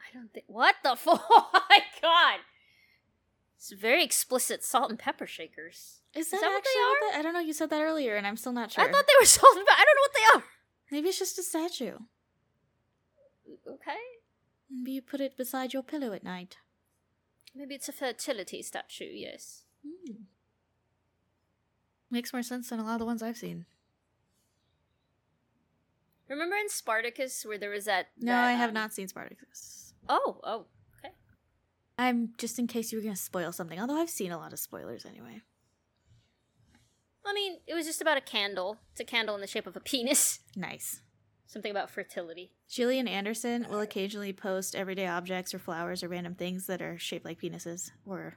I don't think... What the fuck? Oh my god. It's very explicit salt and pepper shakers. Is that, Is that actually what they are? What that, I don't know. You said that earlier and I'm still not sure. I thought they were salt and pepper. I don't know what they are. Maybe it's just a statue. Okay. Maybe you put it beside your pillow at night. Maybe it's a fertility statue, yes. Mm. Makes more sense than a lot of the ones I've seen. Remember in Spartacus where there was that... No, that, I have um... not seen Spartacus. Oh, oh, okay. I'm just in case you were going to spoil something, although I've seen a lot of spoilers anyway. I mean, it was just about a candle. It's a candle in the shape of a penis. Nice. Something about fertility. Gillian Anderson will occasionally post everyday objects or flowers or random things that are shaped like penises or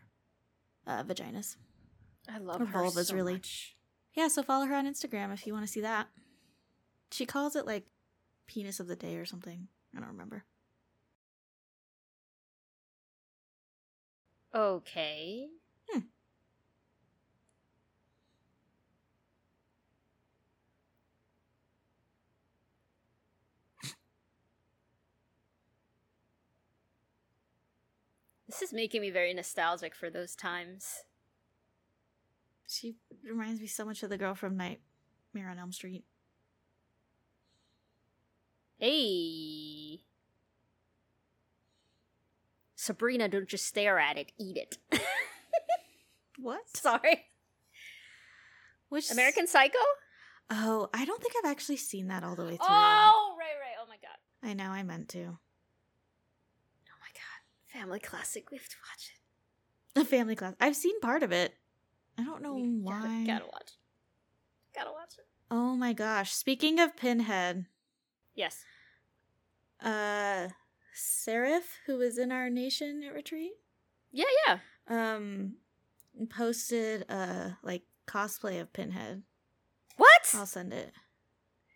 uh, vaginas. I love her, her so really. much. Yeah, so follow her on Instagram if you want to see that. She calls it, like, penis of the day or something. I don't remember. Okay. Hmm. This is making me very nostalgic for those times. She reminds me so much of the girl from Nightmare on Elm Street. Hey. Sabrina, don't just stare at it. Eat it. What? Sorry. Which American Psycho? Oh, I don't think I've actually seen that all the way through. Oh, right, right. Oh, my God. I know. I meant to. Oh, my God. Family classic. We have to watch it. A family classic. I've seen part of it. I don't know you why. Gotta, gotta watch it. Gotta watch it. Oh, my gosh. Speaking of Pinhead. Yes. Uh, Seraph, who was in our nation at retreat. Yeah, yeah. Um, posted a, like, cosplay of Pinhead. What? I'll send it.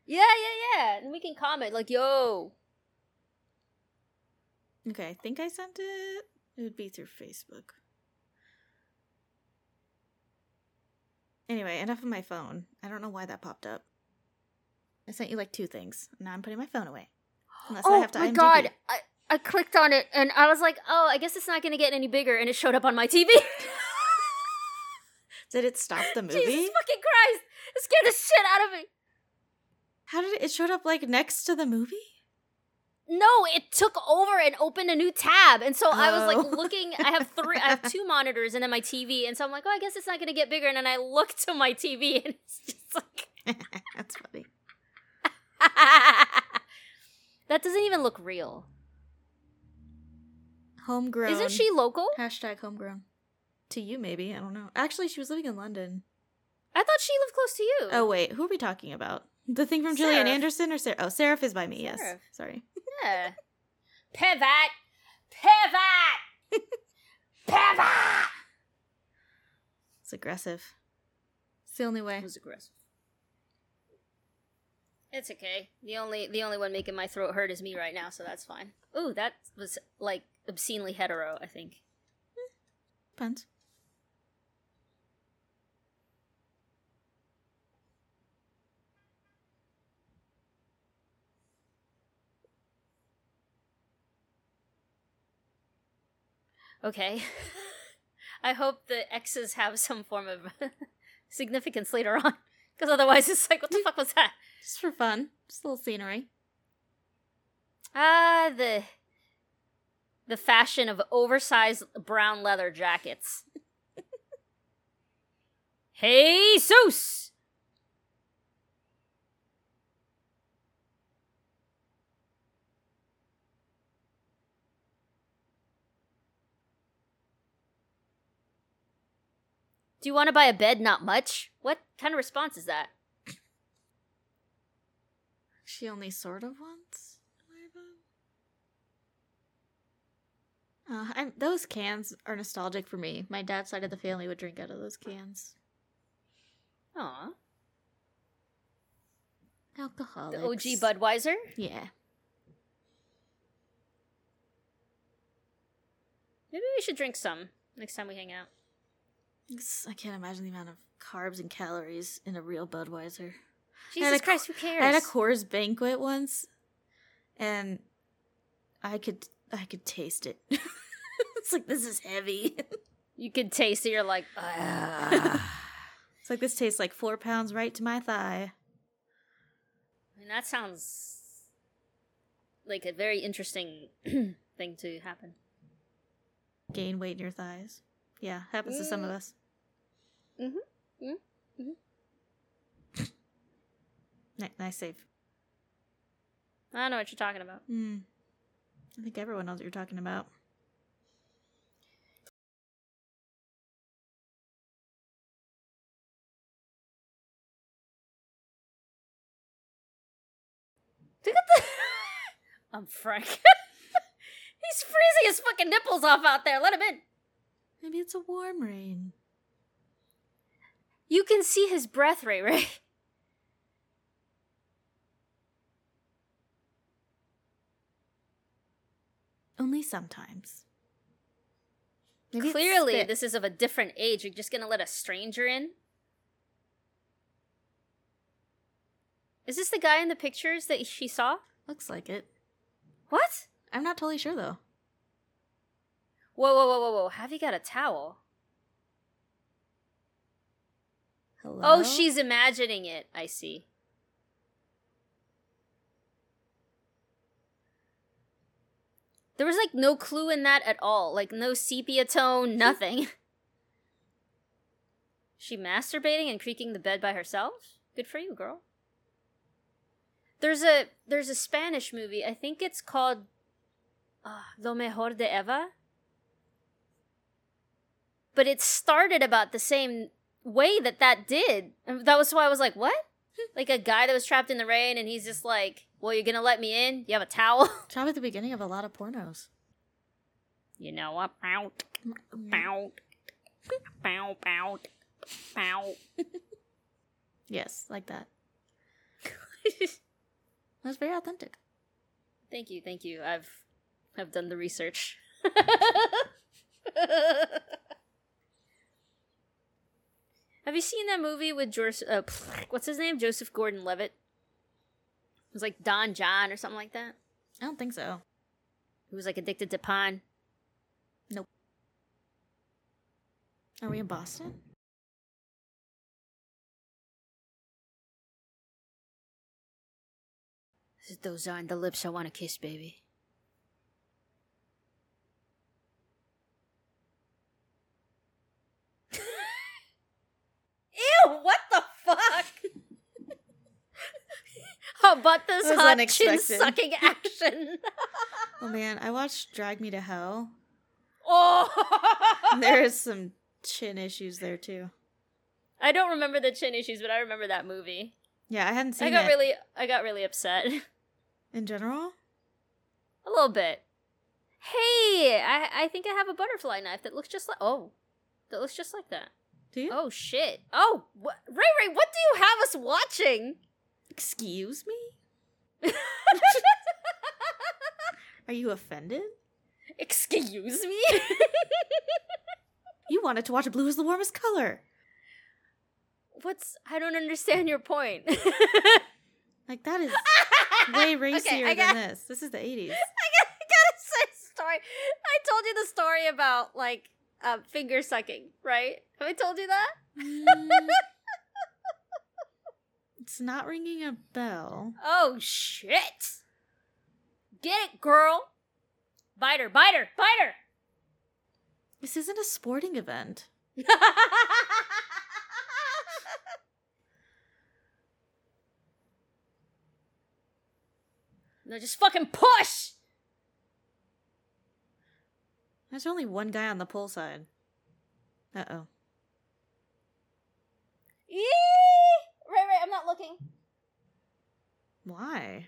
Yeah, yeah, yeah. And we can comment like, yo. Okay, I think I sent it. It would be through Facebook. Anyway, enough of my phone. I don't know why that popped up. I sent you like two things. Now I'm putting my phone away. Unless oh, I have to I M D B. Oh my God. I, I clicked on it and I was like, oh, I guess it's not going to get any bigger. And it showed up on my T V. Did it stop the movie? Jesus fucking Christ! It scared the shit out of me! How did it... It showed up, like, next to the movie? No, it took over and opened a new tab. And so oh. I was, like, looking... I have three... I have two monitors and then my T V. And so I'm like, oh, I guess it's not going to get bigger. And then I look to my T V and it's just like... That's funny. That doesn't even look real. Homegrown. Isn't she local? Hashtag homegrown. To you, maybe. I don't know. Actually, she was living in London. I thought she lived close to you. Oh, wait. Who are we talking about? The thing from Gillian Seraph. Anderson or Sarah? Oh, Seraph is by me, yes. Seraph. Sorry. Yeah. Pivot! Pivot! Pivot! It's aggressive. It's the only way. It was aggressive. It's okay. The only, the only one making my throat hurt is me right now, so that's fine. Ooh, that was, like, obscenely hetero, I think. Depends. Okay. I hope the X's have some form of significance later on. Because otherwise it's like, what the fuck was that? Just for fun. Just a little scenery. Ah, the... The fashion of oversized brown leather jackets. Hey, Zeus! Do you want to buy a bed? Not much. What kind of response is that? She only sort of wants. Uh, I'm, those cans are nostalgic for me. My dad's side of the family would drink out of those cans. Aw. Alcoholics. The O G Budweiser? Yeah. Maybe we should drink some next time we hang out. I can't imagine the amount of carbs and calories in a real Budweiser. Jesus Christ, who cares? I had a Coors Banquet once, and I could... I could taste it. It's like, this is heavy. You could taste it. You're like, it's like, this tastes like four pounds right to my thigh. I mean, that sounds like a very interesting thing to happen. Gain weight in your thighs. Yeah, happens mm. to some of us. Mm-hmm. Mm-hmm. Mm-hmm. Nice, nice save. I know what you're talking about. Mm. I think everyone knows what you're talking about. Look at the... I'm Frank. He's freezing his fucking nipples off out there. Let him in. Maybe it's a warm rain. You can see his breath, Ray Ray. Only sometimes. Maybe clearly, this is of a different age. You're just going to let a stranger in? Is this the guy in the pictures that she saw? Looks like it. What? I'm not totally sure, though. Whoa, whoa, whoa, whoa, whoa. Have you got a towel? Hello? Oh, she's imagining it. I see. There was, like, no clue in that at all. Like, no sepia tone, nothing. She masturbating and creaking the bed by herself? Good for you, girl. There's a there's a Spanish movie. I think it's called uh, Lo Mejor de Eva. But it started about the same way that that did. And that was why I was like, what? Like a guy that was trapped in the rain and he's just like, well, you're going to let me in? You have a towel? Trapped at the beginning of a lot of pornos. You know, I'm out. I'm out. I'm out. I'm out. Yes, like that. That was very authentic. Thank you, thank you. I've I've done the research. Have you seen that movie with Joseph, uh, what's his name? Joseph Gordon-Levitt. It was like Don John or something like that. I don't think so. He was like addicted to pine. Nope. Are we in Boston? Those aren't the lips I want to kiss, baby. Ew, what the fuck? How about this hot chin-sucking action? Oh, man, I watched Drag Me to Hell. Oh! There is some chin issues there, too. I don't remember the chin issues, but I remember that movie. Yeah, I hadn't seen it. I got it. really, I got really upset. In general? A little bit. Hey, I I think I have a butterfly knife that looks just like... Oh, that looks just like that. Do you? Oh, shit. Oh, wh- Ray Ray, what do you have us watching? Excuse me? Are you offended? Excuse me? You wanted to watch Blue is the Warmest Color. What's... I don't understand your point. Like, that is... way racier okay, got, than this. This is the eighties. I, got, I gotta say a story. I told you the story about, like, uh, finger sucking, right? Have I told you that? Mm, it's not ringing a bell. Oh, shit. Get it, girl. Bite her, bite her, bite her. This isn't a sporting event. No, just fucking push! There's only one guy on the pull side. Uh-oh. Eee! Right, right, I'm not looking. Why?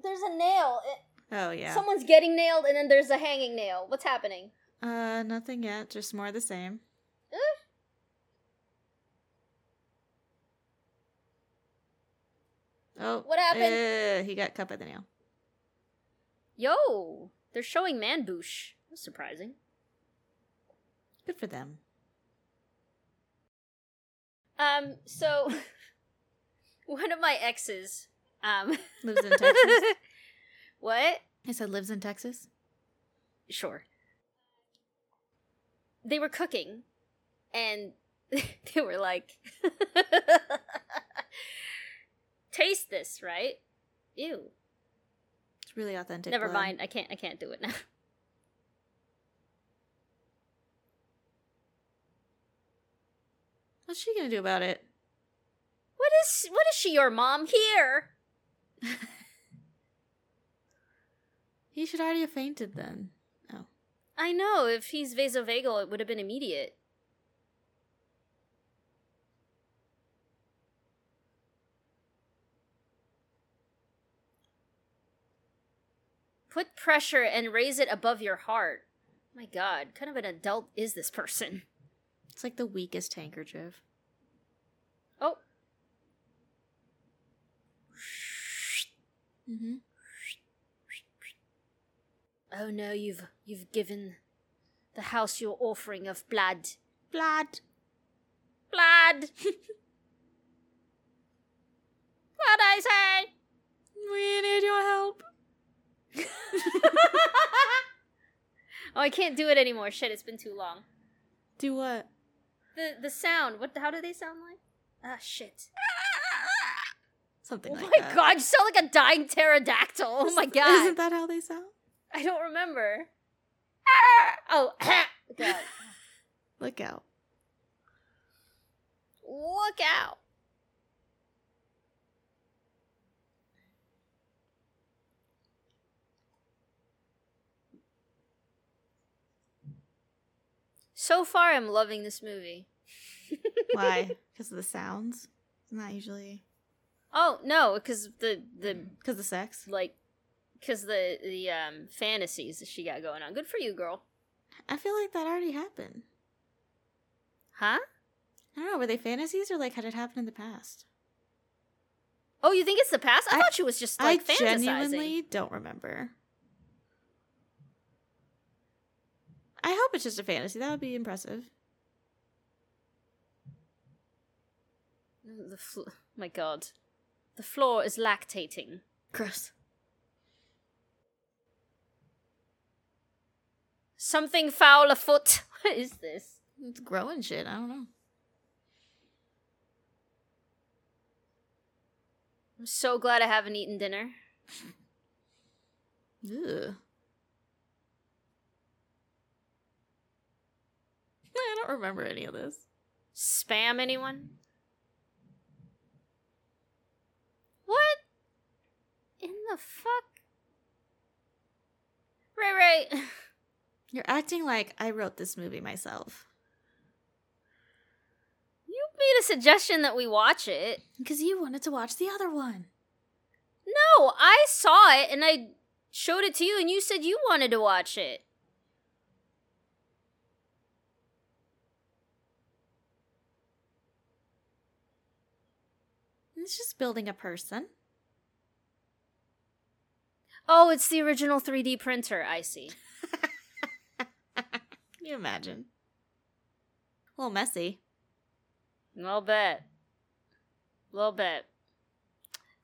There's a nail. It, oh, yeah. Someone's getting nailed, and then there's a hanging nail. What's happening? Uh, nothing yet. Just more of the same. Ooh. Oh. What happened? Uh, he got cut by the nail. Yo, they're showing man boosh. That's surprising. Good for them. Um, so, one of my exes, um... lives in Texas? What? I said lives in Texas? Sure. They were cooking, and they were like, taste this, right? Ew. Really authentic. Never blood. mind. I can't. I can't do it now. What's she gonna do about it? What is? What is she? Your mom here? He should already have fainted then. Oh. I know. If he's vasovagal, it would have been immediate. Put pressure and raise it above your heart. My God, what kind of an adult is this person? It's like the weakest handkerchief. Oh. Mm-hmm. Oh no, you've you've given the house your offering of blood. Blood. Blood. What I say? We need your help. Oh, I can't do it anymore. Shit, it's been too long. Do what? The the sound. What? How do they sound like? Ah, shit. Something oh like that. Oh my god, you sound like a dying pterodactyl. Oh my god. Isn't that how they sound? I don't remember. Oh, god. Look out. Look out. So far, I'm loving this movie. Why? Because of the sounds? Isn't that usually... Oh, no, because the... Because the, the sex? Like, because the, the um, fantasies that she got going on. Good for you, girl. I feel like that already happened. Huh? I don't know, were they fantasies or, like, had it happened in the past? Oh, you think it's the past? I, I thought she was just, like, I fantasizing. I genuinely don't remember. I hope it's just a fantasy. That would be impressive. The fl- my god. The floor is lactating. Gross. Something foul afoot. What is this? It's growing shit. I don't know. I'm so glad I haven't eaten dinner. Ugh. I don't remember any of this. Spam anyone? What in the fuck? Right, right. You're acting like I wrote this movie myself. You made a suggestion that we watch it. Because you wanted to watch the other one. No, I saw it and I showed it to you and you said you wanted to watch it. It's just building a person. Oh, it's the original three D printer. I see. Can you imagine? A little messy. A little bit. A little bit.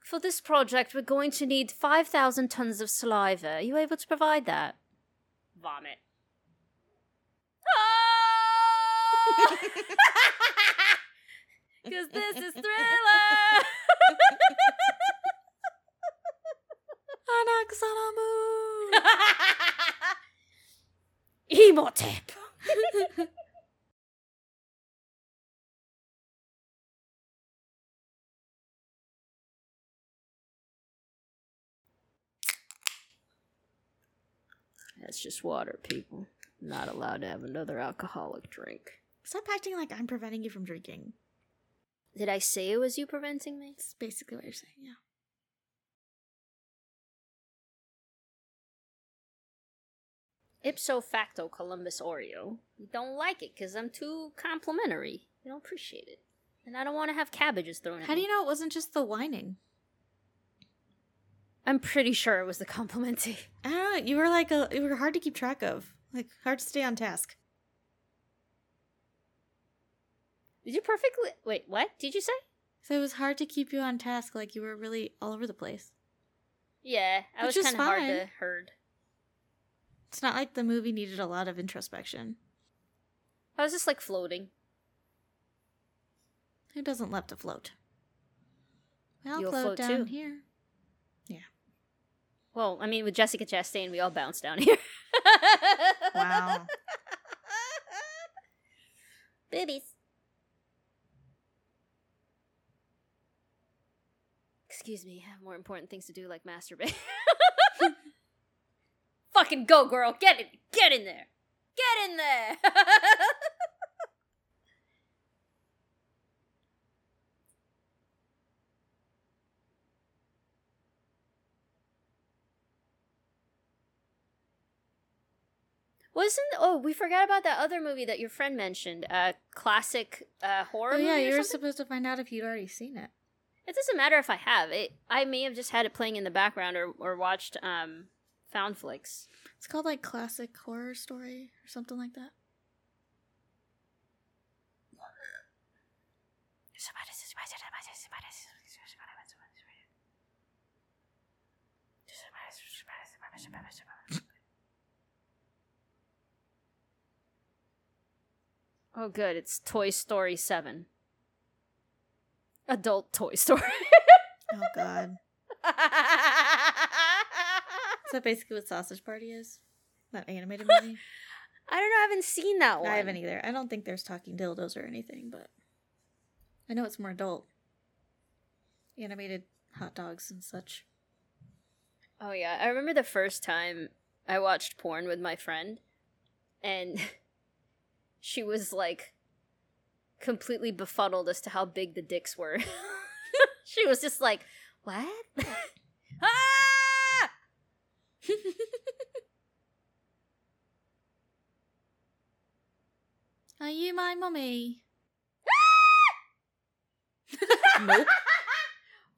For this project, we're going to need five thousand tons of saliva. Are you able to provide that? Vomit. Oh! Because this is Thriller! Anaxanamu! Imhotep! That's just water, people. I'm not allowed to have another alcoholic drink. Stop acting like I'm preventing you from drinking. Did I say it was you preventing me? That's basically what you're saying, yeah. Ipso facto Columbus Oreo. You don't like it because I'm too complimentary. You don't appreciate it. And I don't want to have cabbages thrown at me. How do you know it wasn't just the whining? I'm pretty sure it was the complimenting. I don't know. You were like, a, you were hard to keep track of. Like, hard to stay on task. Did you perfectly... Wait, what did you say? So it was hard to keep you on task, like you were really all over the place. Yeah, I Which was kind of hard to herd. It's not like the movie needed a lot of introspection. I was just, like, floating. Who doesn't love to float? Well, You'll float, float down too. Here. Yeah. Well, I mean, with Jessica Chastain, we all bounce down here. Wow. Boobies. Excuse me, I have more important things to do, like masturbate. Fucking go, girl. Get it. Get in there. Get in there. Wasn't oh we forgot about that other movie that your friend mentioned, uh, classic uh, horror. Oh yeah, movie or you were supposed to find out if you'd already seen it. It doesn't matter if I have it. I may have just had it playing in the background or, or watched um, Found Flicks. It's called like Classic Horror Story or something like that. Oh, good. It's Toy Story seven. Adult Toy Story. Oh, God. Is that basically what Sausage Party is? That animated movie? I don't know. I haven't seen that one. I haven't either. I don't think there's talking dildos or anything, but I know it's more adult. Animated hot dogs and such. Oh, yeah. I remember the first time I watched porn with my friend, and she was, like, completely befuddled as to how big the dicks were. She was just like, what? Ah! Are you my mommy? Nope.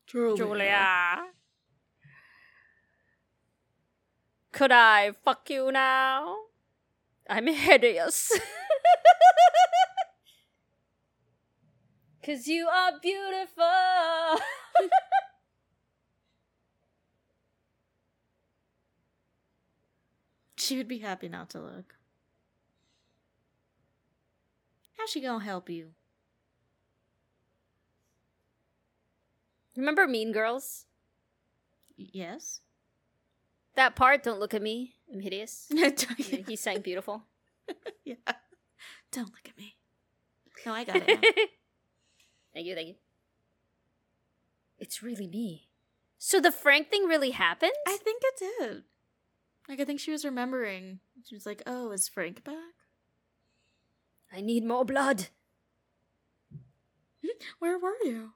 Julia. Julia. Could I fuck you now? I'm hideous. Cause you are beautiful. She would be happy not to look. How's she gonna help you? Remember Mean Girls? Yes. That part, don't look at me, I'm hideous. He sang beautiful. Yeah. Don't look at me. No, I got it now. Thank you, thank you. It's really me. So the Frank thing really happened? I think it did. Like, I think she was remembering. She was like, oh, is Frank back? I need more blood. Where were you?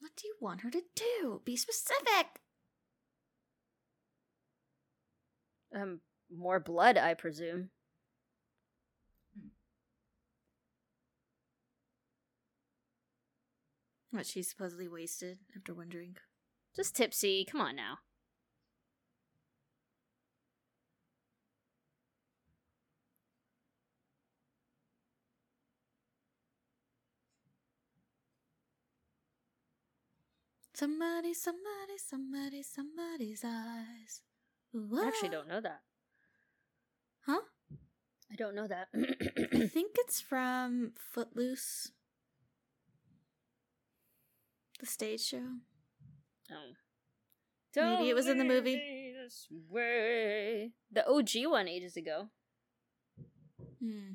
What do you want her to do? Be specific. Um, more blood, I presume. What, she's supposedly wasted after one drink? Just tipsy. Come on now. Somebody, somebody, somebody, somebody's eyes. What? I actually don't know that. Huh? I don't know that. I think it's from Footloose. The stage show. Oh. Don't Maybe it was in the movie. This way. The O G one ages ago. Hmm.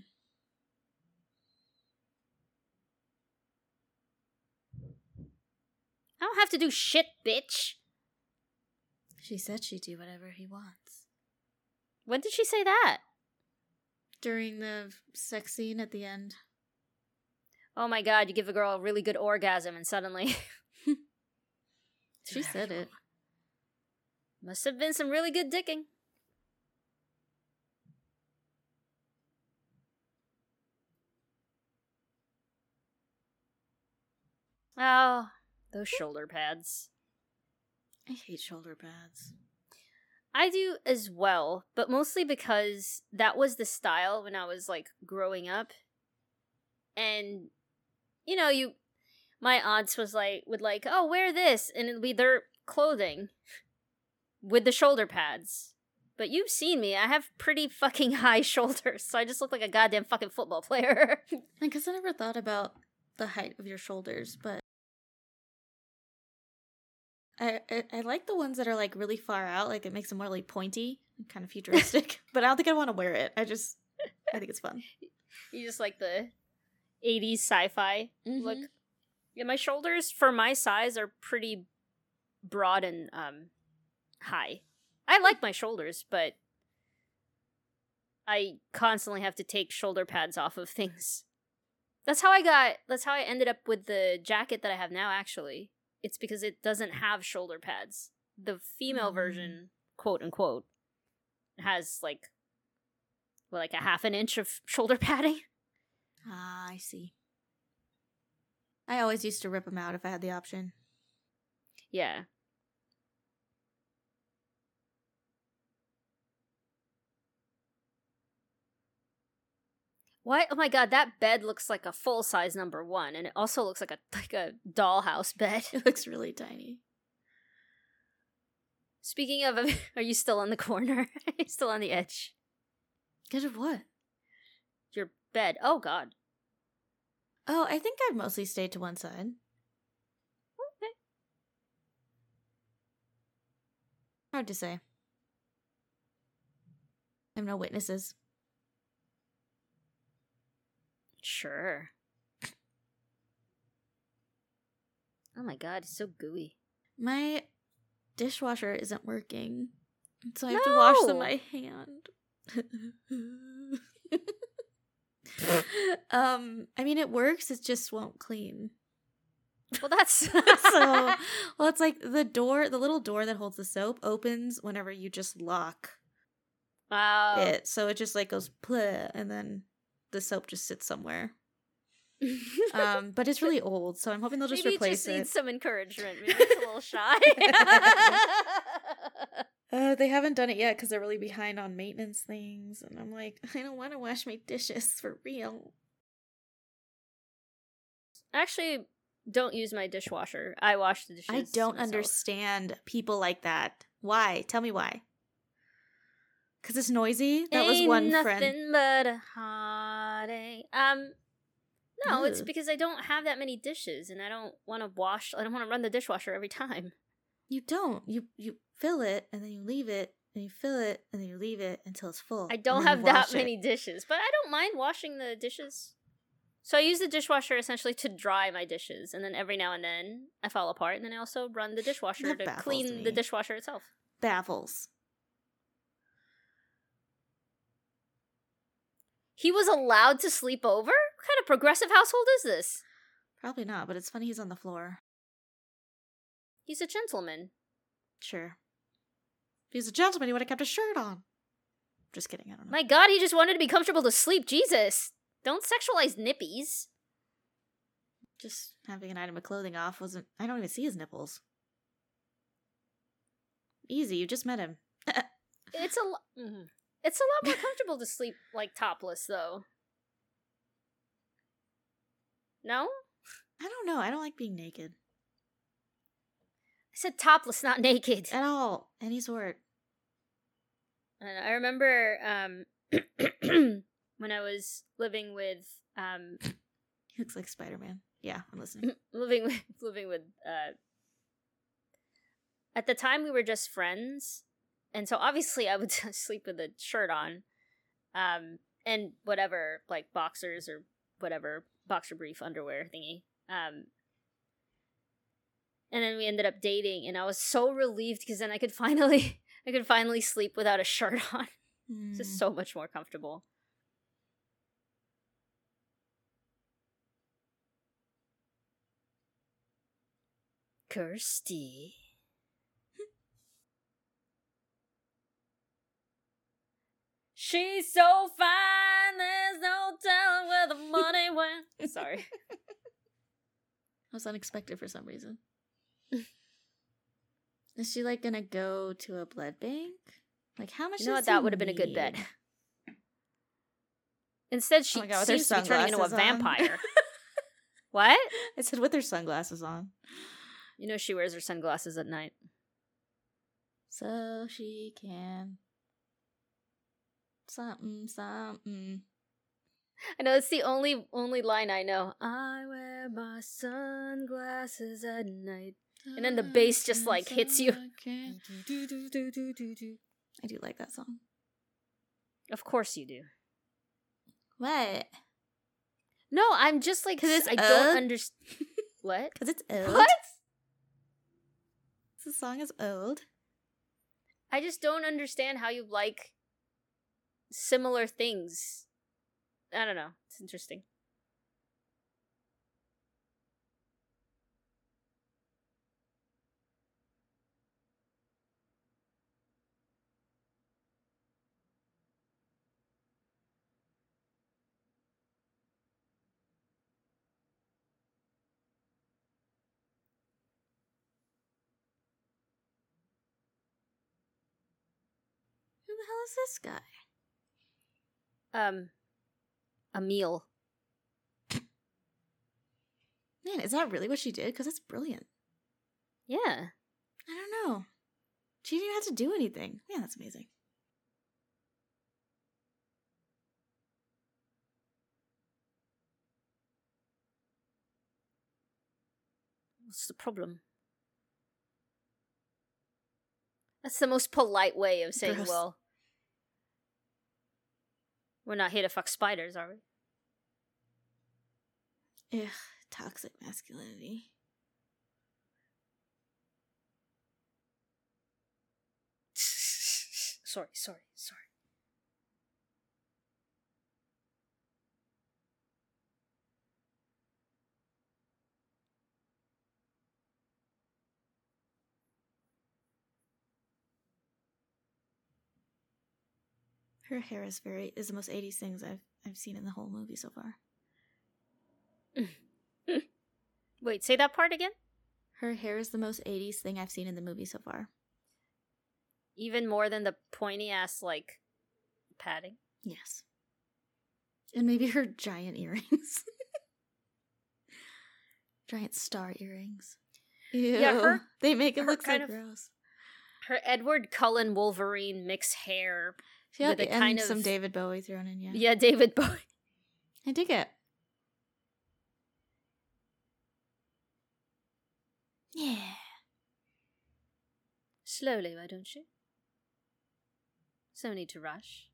I don't have to do shit, bitch. She said she'd do whatever he wants. When did she say that? During the sex scene at the end. Oh my god, you give a girl a really good orgasm and suddenly... She said it. Must have been some really good dicking. Oh, those shoulder pads. I hate shoulder pads. I do as well, but mostly because that was the style when I was, like, growing up. And, you know, you, my aunts was like, would like, oh, wear this, and it'd be their clothing with the shoulder pads. But you've seen me. I have pretty fucking high shoulders, so I just look like a goddamn fucking football player. I guess I never thought about the height of your shoulders, but I, I I like the ones that are, like, really far out. Like, it makes them more, like, pointy and kind of futuristic. But I don't think I want to wear it. I just, I think it's fun. You just like the eighties sci-fi mm-hmm. look. Yeah, my shoulders, for my size, are pretty broad and um high. I like my shoulders, but I constantly have to take shoulder pads off of things. That's how I got, that's how I ended up with the jacket that I have now, actually. It's because it doesn't have shoulder pads. The female mm. version, quote unquote, has like, well, like a half an inch of shoulder padding. Ah, uh, I see. I always used to rip them out if I had the option. Yeah. What? Oh my god, that bed looks like a full-size number one, and it also looks like a like a dollhouse bed. It looks really tiny. Speaking of, are you still on the corner? Are you still on the edge? Because of what? Your bed. Oh, God. Oh, I think I've mostly stayed to one side. Okay. Hard to say. I have no witnesses. Sure. Oh my God, it's so gooey. My dishwasher isn't working, so I have no! to wash them by hand. um, I mean, it works, it just won't clean. Well, that's... so, well, it's like the door, the little door that holds the soap opens whenever you just lock wow. it. So it just like goes, bleh, and then the soap just sits somewhere. um, but it's really old, so I'm hoping they'll just maybe replace it. Maybe it just needs some encouragement. Maybe it's a little shy. uh, they haven't done it yet because they're really behind on maintenance things, and I'm like, I don't want to wash my dishes for real. Actually, don't use my dishwasher. I wash the dishes. I don't myself. understand people like that. Why? Tell me why. Because it's noisy. That Ain't was one nothing friend. But a heartache. Um. No, it's because I don't have that many dishes, and I don't want to wash. I don't want to run the dishwasher every time. You don't. You you fill it, and then you leave it, and you fill it, and then you leave it until it's full. I don't have that many dishes, but I don't mind washing the dishes. So I use the dishwasher essentially to dry my dishes, and then every now and then I fall apart, and then I also run the dishwasher to clean the dishwasher itself. Baffles. He was allowed to sleep over? What kind of progressive household is this? Probably not, but it's funny he's on the floor. He's a gentleman. Sure. If he's a gentleman, he would have kept a shirt on. Just kidding, I don't know. My God, he just wanted to be comfortable to sleep. Jesus. Don't sexualize nippies. Just having an item of clothing off wasn't... I don't even see his nipples. Easy, you just met him. It's a... Lo- mm-hmm. It's a lot more comfortable to sleep, like, topless, though. No? I don't know. I don't like being naked. I said topless, not naked. At all. Any sort. And I remember um, when I was living with... Um, he looks like Spider-Man. Yeah, I'm listening. Living with... Living with uh, at the time, we were just friends. And so obviously I would sleep with a shirt on um, and whatever, like boxers or whatever, boxer brief underwear thingy. Um, and then we ended up dating, and I was so relieved because then I could finally I could finally sleep without a shirt on. Mm. It's just so much more comfortable. Kirsty. She's so fine, there's no telling where the money went. Sorry. That was unexpected for some reason. Is she, like, gonna go to a blood bank? Like, how much you know does what? That would have been a good bet. Instead, she oh God, seems to be turning into a on. vampire. What? I said with her sunglasses on. You know she wears her sunglasses at night. So she can... Something, something. I know it's the only only line I know. I wear my sunglasses at night, and then the bass just like hits you. I do like that song. Of course you do. What? No, I'm just like cause it's I don't uh, understand. What? Because it's old. What? The song is old. I just don't understand how you like. Similar things. I don't know. It's interesting. Who the hell is this guy? Um, a meal. Man, is that really what she did? Because that's brilliant. Yeah. I don't know. She didn't even have to do anything. Yeah, that's amazing. What's the problem? That's the most polite way of saying, gross. Well, we're not here to fuck spiders, are we? Ugh, toxic masculinity. Sorry, sorry, sorry. Her hair is very is the most eighties things I've I've seen in the whole movie so far. Wait, say that part again? Her hair is the most eighties thing I've seen in the movie so far. Even more than the pointy ass like padding? Yes. And maybe her giant earrings. Giant star earrings. Ew. Yeah, her, they make it look so of, gross. Her Edward Cullen Wolverine mixed hair. Yeah, with a and kind of, some David Bowie thrown in, yeah. Yeah, David Bowie. I dig it. Yeah. Slowly, why don't you? So need to rush.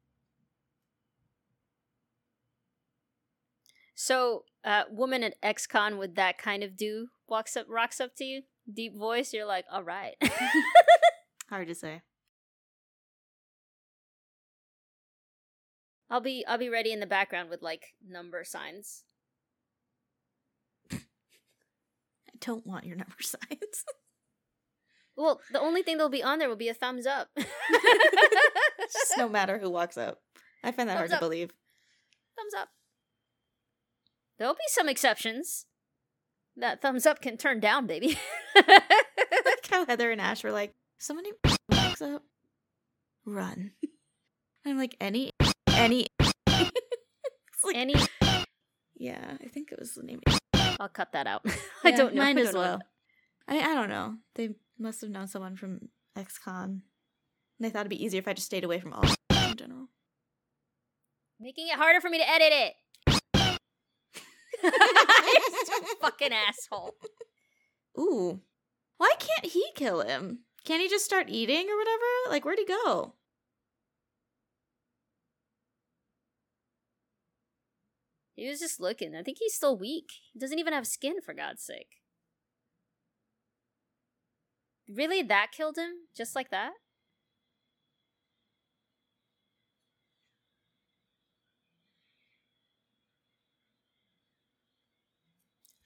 So, a uh, woman at ex-con with that kind of do walks up, rocks up to you, deep voice, you're like, all right. Hard to say. I'll be I'll be ready in the background with like number signs. I don't want your number signs. Well, the only thing that'll be on there will be a thumbs up. Just no matter who walks up. I find that thumbs hard up. to believe. Thumbs up. There'll be some exceptions. That thumbs up can turn down, baby. Like how Heather and Ash were like, somebody walks up. Run. I'm like, any Any, like, any, yeah, I think it was the name. I'll cut that out. I yeah, don't know. Mine as well. I I don't know. They must have known someone from ex-con. They thought it'd be easier if I just stayed away from all in general. Making it harder for me to edit it. It's a fucking asshole. Ooh, why can't he kill him? Can't he just start eating or whatever? Like, where'd he go? He was just looking. I think he's still weak. He doesn't even have skin, for God's sake. Really? That killed him? Just like that?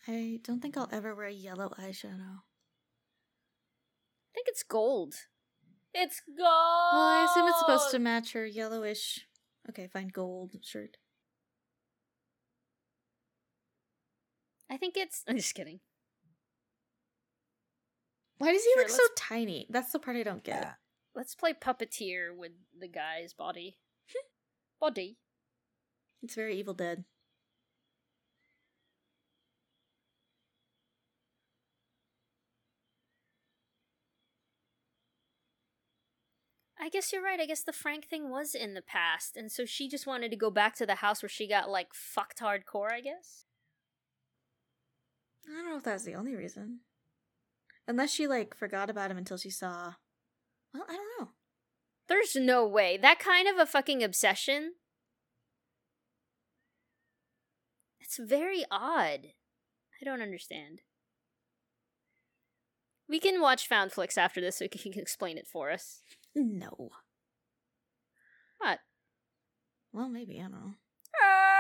I don't think I'll ever wear a yellow eyeshadow. I think it's gold. It's gold! Well, I assume it's supposed to match her yellowish... Okay, fine, gold shirt. I think it's... I'm just kidding. Why does he sure, look so tiny? That's the part I don't get. Uh, let's play puppeteer with the guy's body. Body. It's very Evil Dead. I guess you're right. I guess the Frank thing was in the past. And so she just wanted to go back to the house where she got, like, fucked hardcore, I guess? I don't know if that's the only reason. Unless she, like, forgot about him until she saw... Well, I don't know. There's no way. That kind of a fucking obsession. It's very odd. I don't understand. We can watch Found Flicks after this so he can explain it for us. No. What? Well, maybe. I don't know. Ah!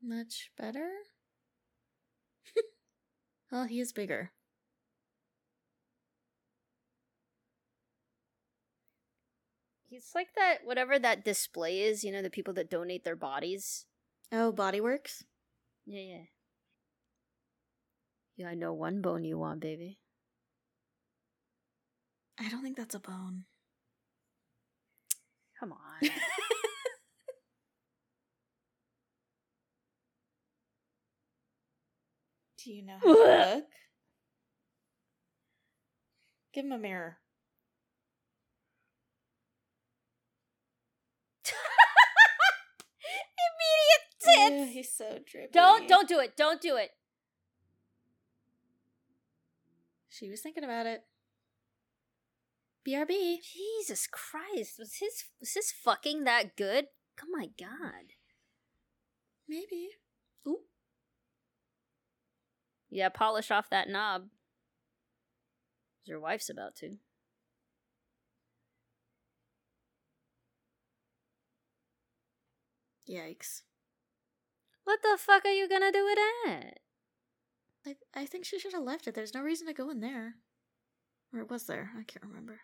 Much better? Well, he is bigger. He's like that, whatever that display is, you know, the people that donate their bodies. Oh, Body Works? Yeah, yeah. Yeah, I know one bone you want, baby. I don't think that's a bone. Come on. Do you know how to look? Give him a mirror. Immediate tits. Ew, he's so drippy. Don't, don't do it. Don't do it. She was thinking about it. B R B. Jesus Christ. Was his was his fucking that good? Oh my God. Maybe. Ooh. Yeah, polish off that knob. Your wife's about to. Yikes. What the fuck are you gonna do with that? I, I think she should have left it. There's no reason to go in there. Or was there? I can't remember.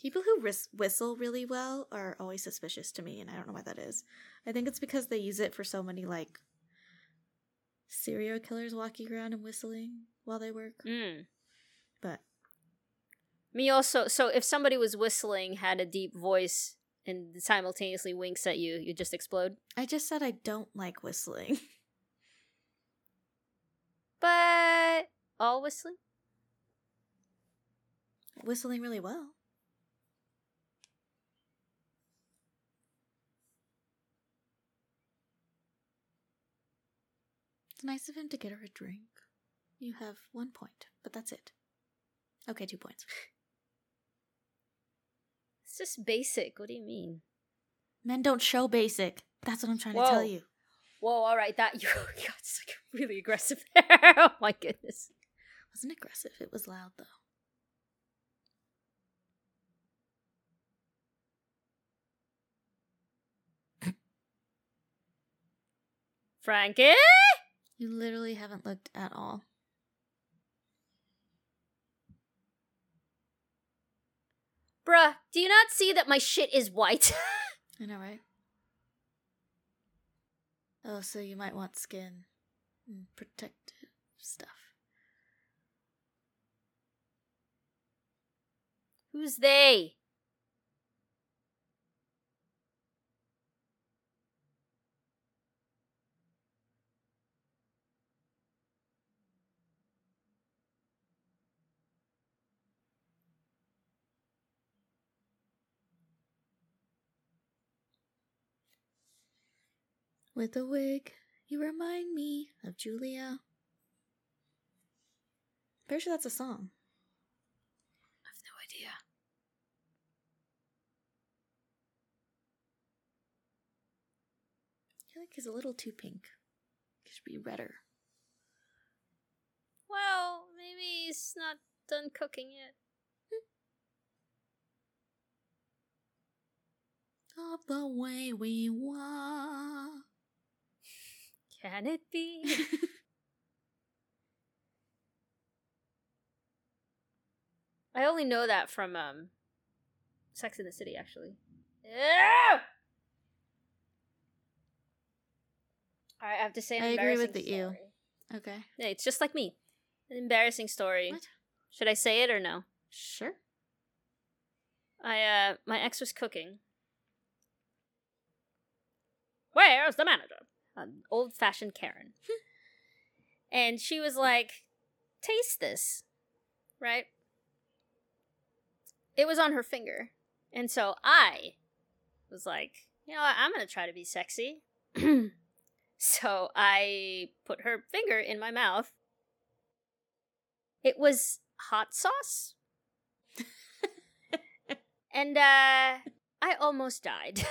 People who whis- whistle really well are always suspicious to me, and I don't know why that is. I think it's because they use it for so many, like, serial killers walking around and whistling while they work. Mm. But. Me also, so if somebody was whistling, had a deep voice, and simultaneously winks at you, you just explode? I just said I don't like whistling. But all whistling? Whistling really well. Nice of him to get her a drink. You have one point, but that's it. Okay, two points. It's just basic. What do you mean? Men don't show basic. That's what I'm trying Whoa. to tell you. Whoa, all right. That you got like really aggressive there. Oh my goodness. It wasn't aggressive. It was loud, though. Frankie? You literally haven't looked at all. Bruh, do you not see that my shit is white? I know, right? Oh, so you might want skin and protective stuff. Who's they? With a wig, you remind me of Julia. Pretty sure that's a song. I have no idea. I feel like he's a little too pink. He should be redder. Well, maybe he's not done cooking yet. Of the way we walk. Can it be? I only know that from um, Sex and the City, actually. Ew! All right, I have to say an I embarrassing agree with the story. You. Okay. Yeah, it's just like me. An embarrassing story. What? Should I say it or no? Sure. I uh, my ex was cooking. Where's the manager? An old-fashioned Karen. And she was like, taste this, right? It was on her finger. And so I was like, you know what? I'm going to try to be sexy. So I put her finger in my mouth. It was hot sauce. And uh, I almost died.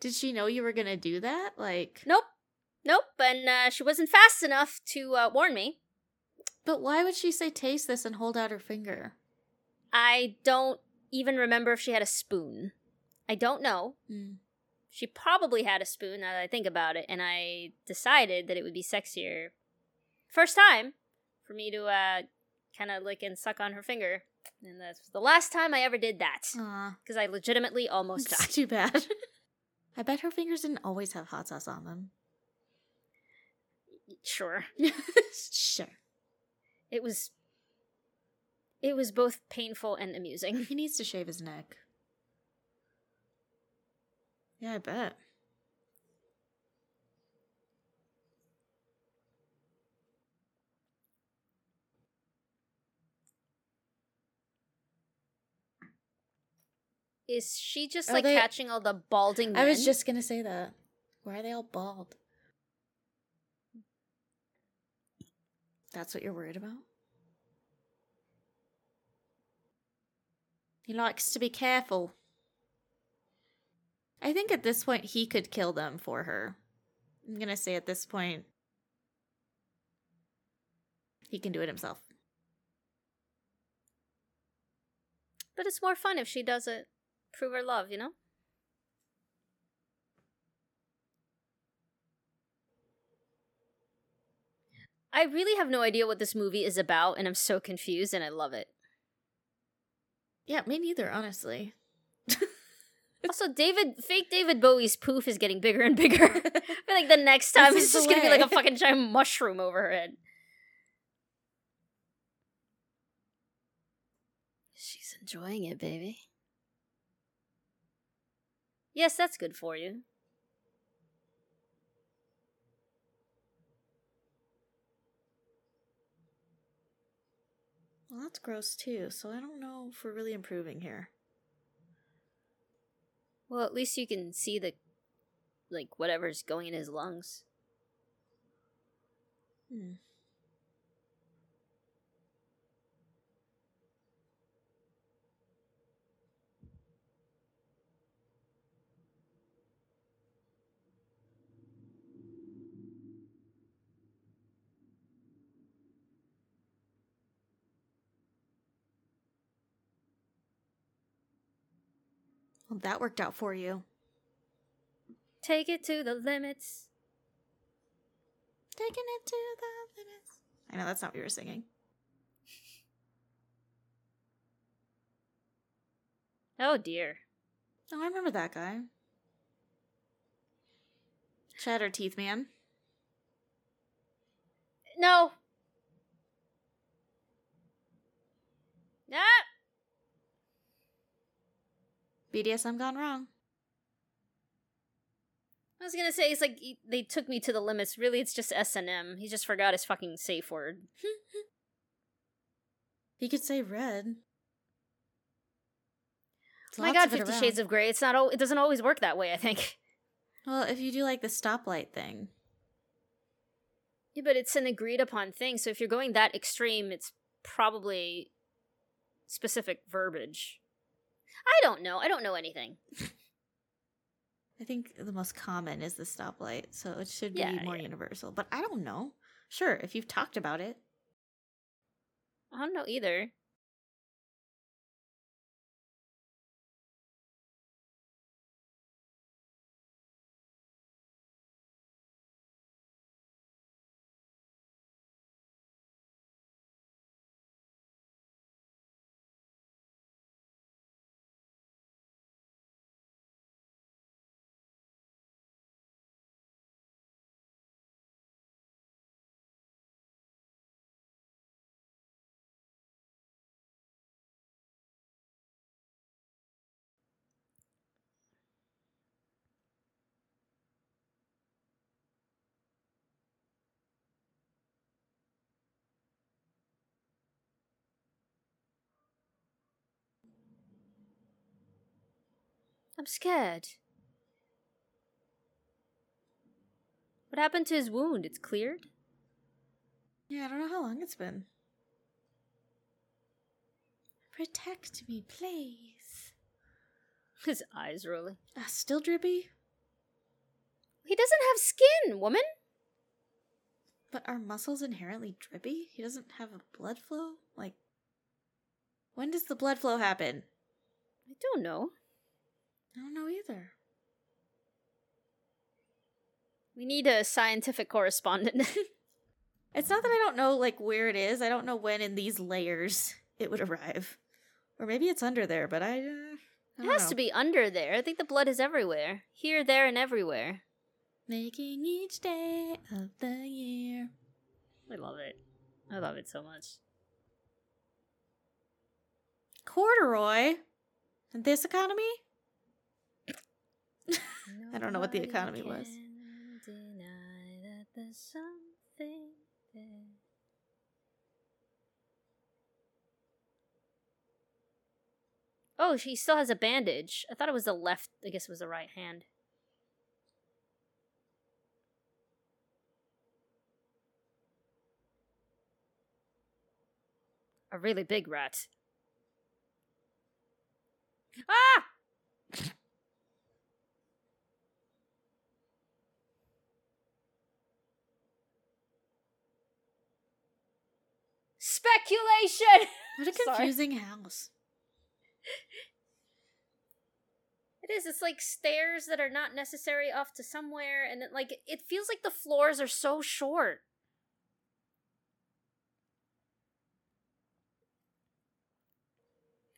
Did she know you were going to do that? Like, Nope. Nope. And uh, she wasn't fast enough to uh, warn me. But why would she say taste this and hold out her finger? I don't even remember if she had a spoon. I don't know. Mm. She probably had a spoon now that I think about it. And I decided that it would be sexier. First time for me to uh, kind of lick and suck on her finger. And that's the last time I ever did that. Because I legitimately almost died. It's too bad. I bet her fingers didn't always have hot sauce on them. Sure. Sure. It was... It was both painful and amusing. He needs to shave his neck. Yeah, I bet. Is she just, are like, they... catching all the balding men? I was just gonna say that. Why are they all bald? That's what you're worried about? He likes to be careful. I think at this point he could kill them for her. I'm gonna say at this point he can do it himself. But it's more fun if she does it. Prove her love, you know? I really have no idea what this movie is about, and I'm so confused, and I love it. Yeah, me neither, honestly. Also, David, fake David Bowie's poof is getting bigger and bigger. I feel like the next time this it's just way. Gonna be like a fucking giant mushroom over her head. She's enjoying it, baby. Yes, that's good for you. Well, that's gross too, so I don't know if we're really improving here. Well, at least you can see the, like, whatever's going in his lungs. Hmm. Well, that worked out for you. Take it to the limits. Taking it to the limits. I know, that's not what you were singing. Oh, dear. Oh, I remember that guy. Chatter Teeth Man. No. No. Ah! B D S M gone wrong. I was gonna say, it's like, he, they took me to the limits. Really, it's just S and M. He just forgot his fucking safe word. He could say red. There's My God, Fifty Shades of Grey. It's not. Al- it doesn't always work that way, I think. Well, if you do, like, the stoplight thing. Yeah, but it's an agreed-upon thing, so if you're going that extreme, it's probably specific verbiage. I don't know. I don't know anything. I think the most common is the stoplight, so it should be yeah, more yeah. universal. But I don't know. Sure, if you've talked about it. I don't know either. I'm scared. What happened to his wound? It's cleared? Yeah, I don't know how long it's been. Protect me, please. His eyes rolling. Uh, still drippy? He doesn't have skin, woman! But are muscles inherently drippy? He doesn't have a blood flow? Like, when does the blood flow happen? I don't know. I don't know either. We need a scientific correspondent. It's not that I don't know, like, where it is. I don't know when in these layers it would arrive. Or maybe it's under there, but I, uh, I don't know. It has to be under there. I think the blood is everywhere. Here, there, and everywhere. Making each day of the year. I love it. I love it so much. Corduroy? This economy? I don't know what the economy was. Deny that there's something there. Oh, she still has a bandage. I thought it was the left. I guess it was the right hand. A really big rat. Ah! Speculation! What a confusing Sorry. house. It is. It's like stairs that are not necessary off to somewhere, and it, like it feels like the floors are so short.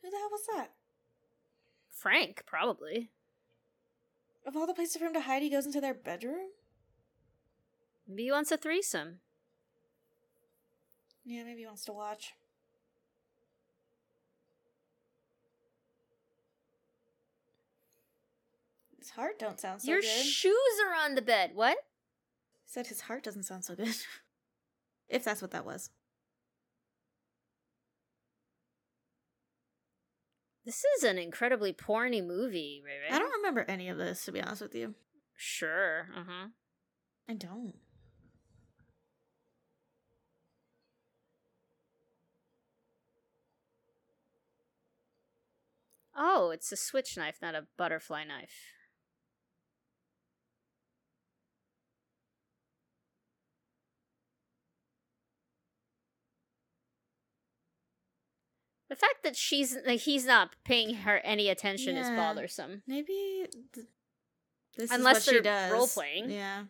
Who the hell was that? Frank, probably. Of all the places for him to hide, he goes into their bedroom? Maybe he wants a threesome. Yeah, maybe he wants to watch. His heart don't sound so Your good. Your shoes are on the bed. What? He said his heart doesn't sound so good. If that's what that was. This is an incredibly porny movie, Ray Ray. I don't remember any of this, to be honest with you. Sure. Uh-huh. I don't. Oh, it's a switch knife, not a butterfly knife. The fact that she's like, he's not paying her any attention yeah. is bothersome. Maybe th- this Unless is what she does. Unless they're role playing. Yeah.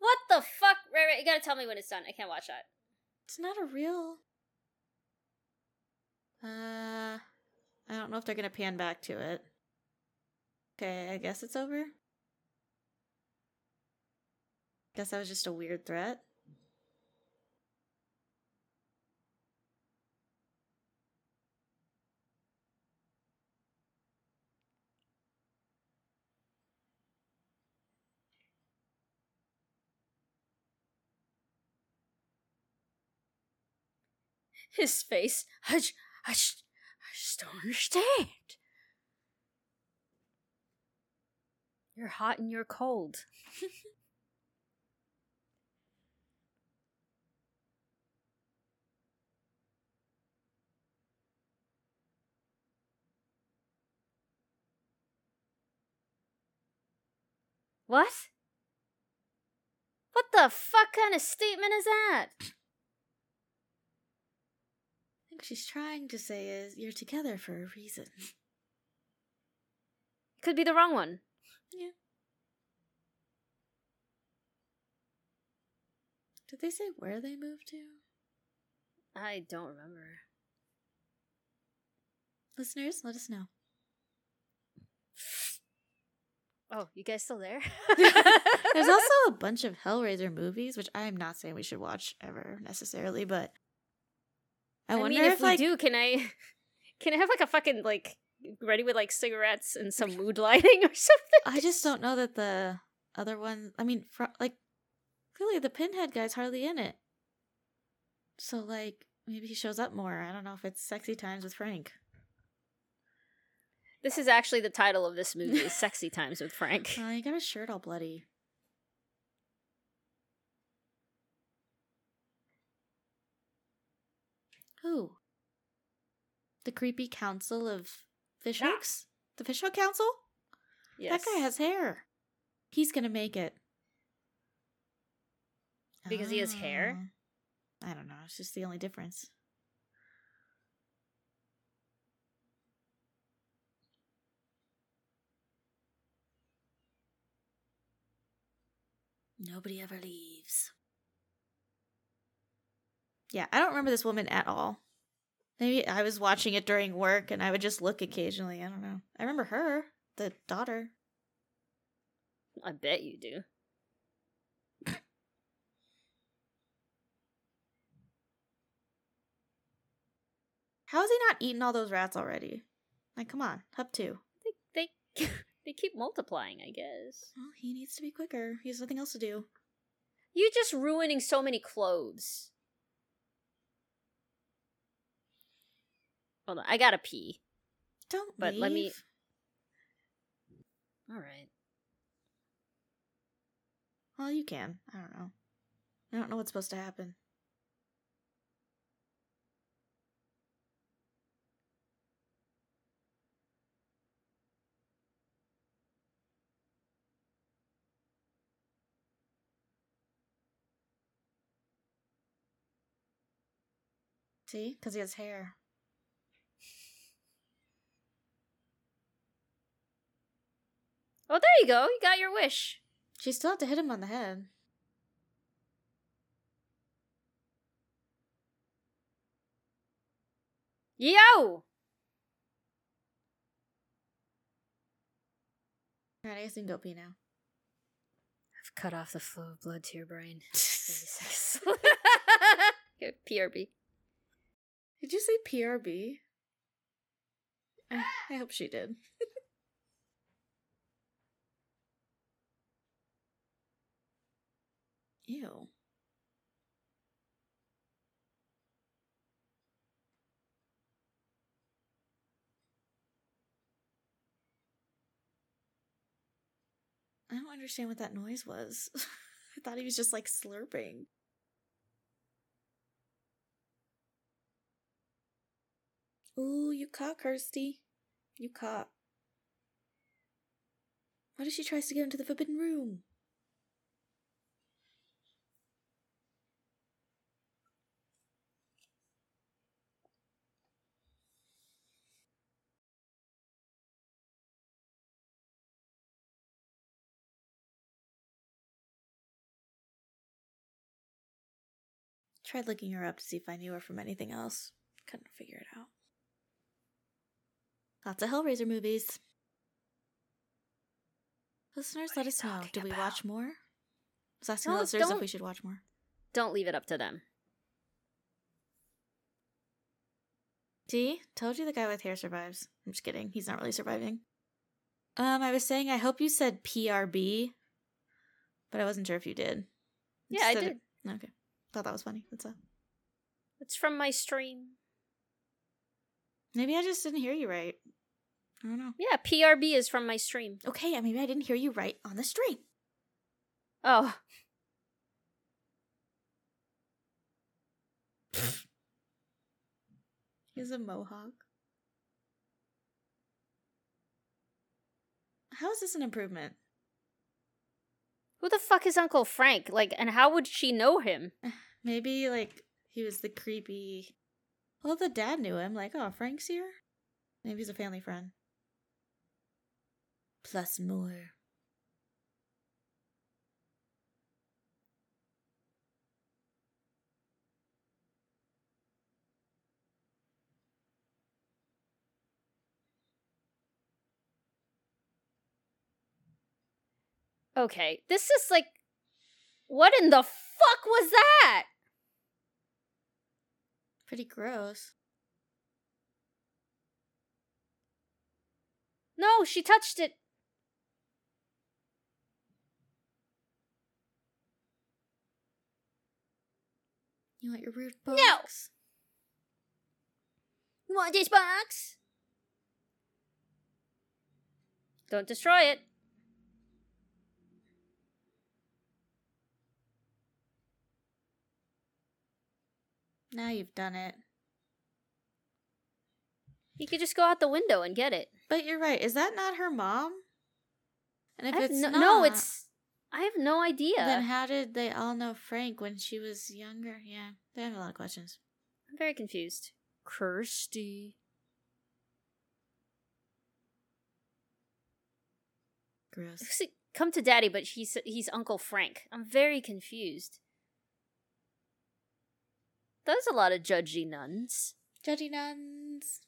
What the fuck? Right, right. You gotta tell me when it's done. I can't watch that. It's not a real. Uh, I don't know if they're gonna pan back to it. Okay, I guess it's over. Guess that was just a weird threat. His face, I just, I just, I just don't understand. You're hot and you're cold. What? What the fuck kind of statement is that? What she's trying to say is, you're together for a reason. Could be the wrong one. Yeah. Did they say where they moved to? I don't remember. Listeners, let us know. Oh, you guys still there? There's also a bunch of Hellraiser movies, which I'm not saying we should watch ever, necessarily, but... I, I wonder mean, if, if we like... do, can I, can I have like a fucking like ready with like cigarettes and some mood lighting or something? I just don't know that the other one. I mean, fr- like clearly the Pinhead guy's hardly in it, so like maybe he shows up more. I don't know if it's Sexy Times with Frank. This is actually the title of this movie: is "Sexy Times with Frank." Oh, you got his shirt all bloody. Who? The creepy council of fishhooks? Ah. The fishhook council? Yes. That guy has hair. He's gonna make it. Because oh. he has hair? I don't know. It's just the only difference. Nobody ever leaves. Yeah, I don't remember this woman at all. Maybe I was watching it during work, and I would just look occasionally. I don't know. I remember her, the daughter. I bet you do. How has he not eaten all those rats already? Like, come on, up two. They they they keep multiplying, I guess. Well, he needs to be quicker. He has nothing else to do. You're just ruining so many clothes. Hold on, I gotta pee. Don't but leave. Let me. All right. Well, you can. I don't know. I don't know what's supposed to happen. See? Because he has hair. Oh, there you go. You got your wish. She still had to hit him on the head. Yo! Alright, I guess we can go pee now. I've cut off the flow of blood to your brain. Good, P R B. Did you say P R B? I, I hope she did. Ew. I don't understand what that noise was. I thought he was just, like, slurping. Ooh, you caught, Kirsty. You caught. What if she tries to get into the forbidden room? Tried looking her up to see if I knew her from anything else. Couldn't figure it out. Lots of Hellraiser movies. Listeners, let us know. Do we watch more? I was asking the listeners if we should watch more. Don't leave it up to them. See? Told you the guy with hair survives. I'm just kidding. He's not really surviving. Um, I was saying I hope you said P R B, but I wasn't sure if you did. Yeah, I did. Okay. Thought that was funny. That's all. It's from my stream. Maybe I just didn't hear you right. I don't know. Yeah, P R B is from my stream. Okay, maybe I didn't hear you right on the stream. Oh. He has a mohawk. How is this an improvement? Who the fuck is Uncle Frank? Like, and how would she know him? Maybe, like, he was the creepy... Well, the dad knew him. Like, oh, Frank's here? Maybe he's a family friend. Plus more. Okay, this is like, what in the fuck was that? Pretty gross. No, she touched it. You want your root box? No! You want this box? Don't destroy it. Now you've done it. You could just go out the window and get it. But you're right. Is that not her mom? And if it's no, not, no, it's. I have no idea. Then how did they all know Frank when she was younger? Yeah, they have a lot of questions. I'm very confused. Kirsty. Gross. See, come to Daddy, but he's he's Uncle Frank. I'm very confused. There's a lot of judgy nuns. Juddy nuns.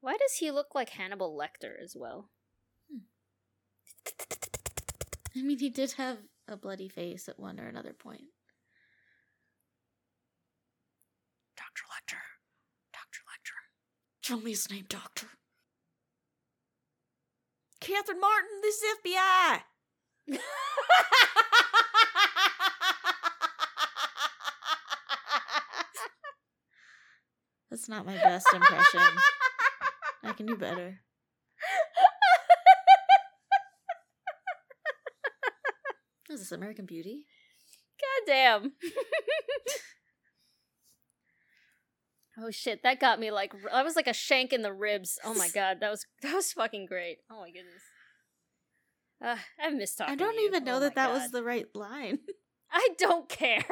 Why does he look like Hannibal Lecter as well? Hmm. I mean, he did have a bloody face at one or another point. Doctor Lecter. Doctor Lecter. Tell me his name, Doctor. Catherine Martin, this is F B I! That's not my best impression. I can do better. What is this, American Beauty? Goddamn. Oh shit, that got me like, I was like a shank in the ribs. Oh my god, that was that was fucking great. Oh my goodness. Uh, I've missed talking I don't to even you. know oh that that God. was the right line. I don't care.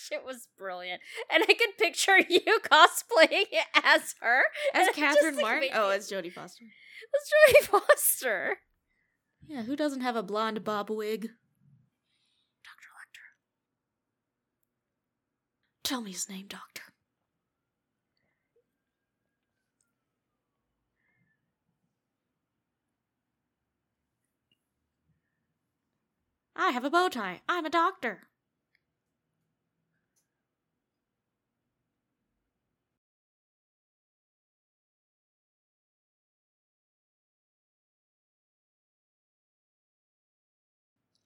Shit was brilliant. And I could picture you cosplaying as her. As Catherine just, Martin? Like, oh, as Jodie Foster. As Jodie Foster. Yeah, who doesn't have a blonde bob wig? Doctor Lecter. Tell me his name, Doctor. I have a bow tie. I'm a doctor.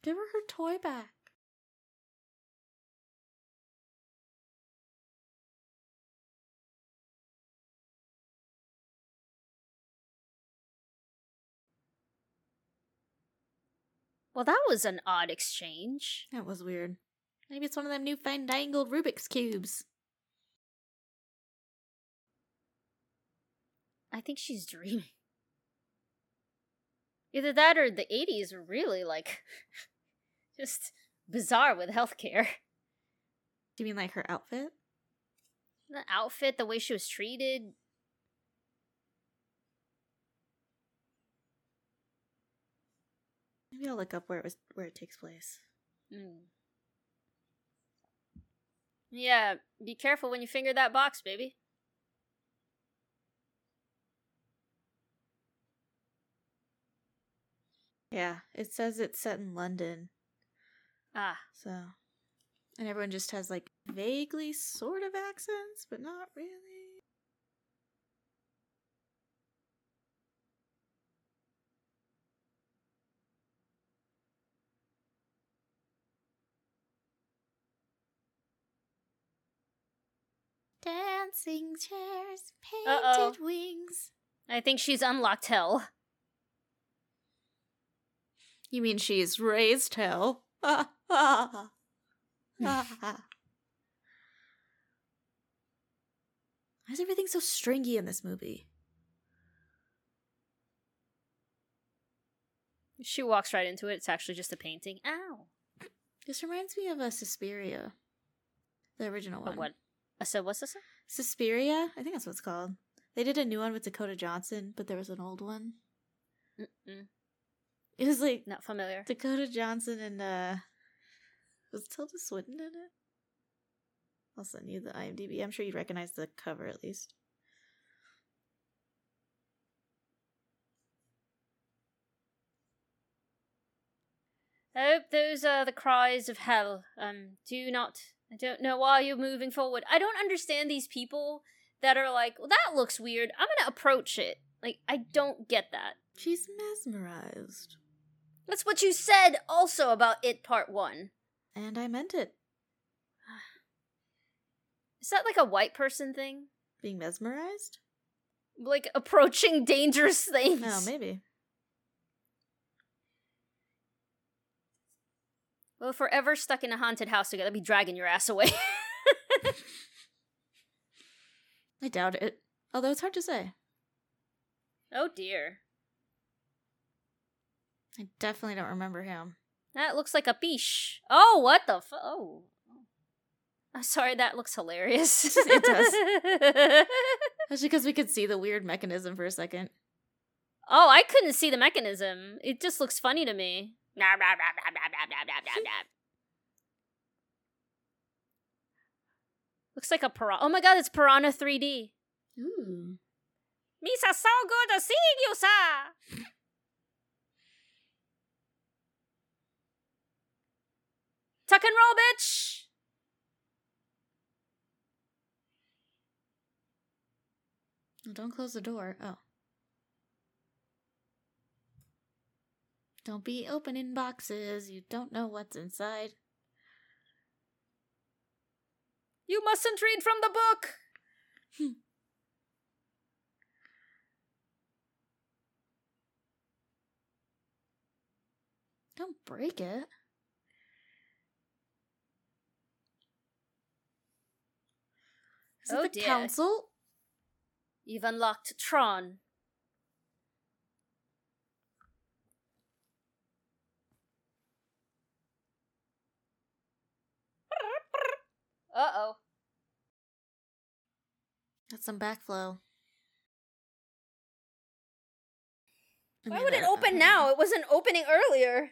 Give her her toy back. Well, that was an odd exchange. That was weird. Maybe it's one of them new fandangled Rubik's Cubes. I think she's dreaming. Either that or the eighties were really, like, just bizarre with healthcare. Do you mean, like, her outfit? The outfit, the way she was treated. Maybe I'll look up where it was, where it takes place. Mm. Yeah, be careful when you finger that box, baby. Yeah, it says it's set in London. Ah. So. And everyone just has, like, vaguely sort of accents, but not really. Dancing chairs, painted Uh-oh. wings. I think she's unlocked hell. You mean she's raised hell? Ah, ah, ah. Why is everything so stringy in this movie? She walks right into it. It's actually just a painting. Ow. This reminds me of a Suspiria. The original one. But what? So what's this? Suspiria? I think that's what it's called. They did a new one with Dakota Johnson, but there was an old one. Mm-mm. It was like... Not familiar. Dakota Johnson and, uh... was Tilda Swinton in it? I'll send you the I M D B. I'm sure you'd recognize the cover, at least. Oh, those are the cries of hell. Um, do not... I don't know why you're moving forward. I don't understand these people that are like, well, that looks weird. I'm going to approach it. Like, I don't get that. She's mesmerized. That's what you said also about It Part one. And I meant it. Is that like a white person thing? Being mesmerized? Like, approaching dangerous things. No, maybe. Well, if we're ever stuck in a haunted house together, I'd be dragging your ass away. I doubt it. Although it's hard to say. Oh, dear. I definitely don't remember him. That looks like a piche. Oh, what the fu- Oh. I'm sorry, that looks hilarious. It does. Especially because we could see the weird mechanism for a second. Oh, I couldn't see the mechanism. It just looks funny to me. Looks like a piranha. Oh my god, it's Piranha three D. Ooh. Misa, so good to seeing you, sir. Tuck and roll, bitch. Don't close the door. Oh. Don't be opening boxes. You don't know what's inside. You mustn't read from the book. Don't break it. Is oh, it the dear. Council? You've unlocked Tron. Uh-oh. That's some backflow. Why would it open now? It wasn't opening earlier.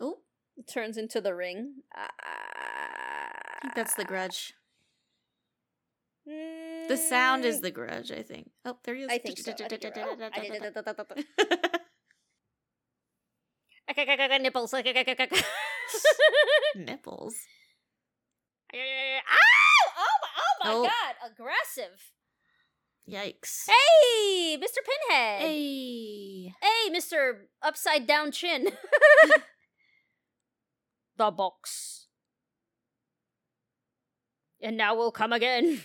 Oh. It turns into the ring. Uh, I think that's the grudge. Mm. The sound is the grudge, I think. Oh, there he is. I think so. Nipples. Nipples. Ow! Oh my, oh my oh. god! Aggressive. Yikes. Hey, Mister Pinhead. Hey. Hey, Mister Upside Down Chin. The box. And now we'll come again.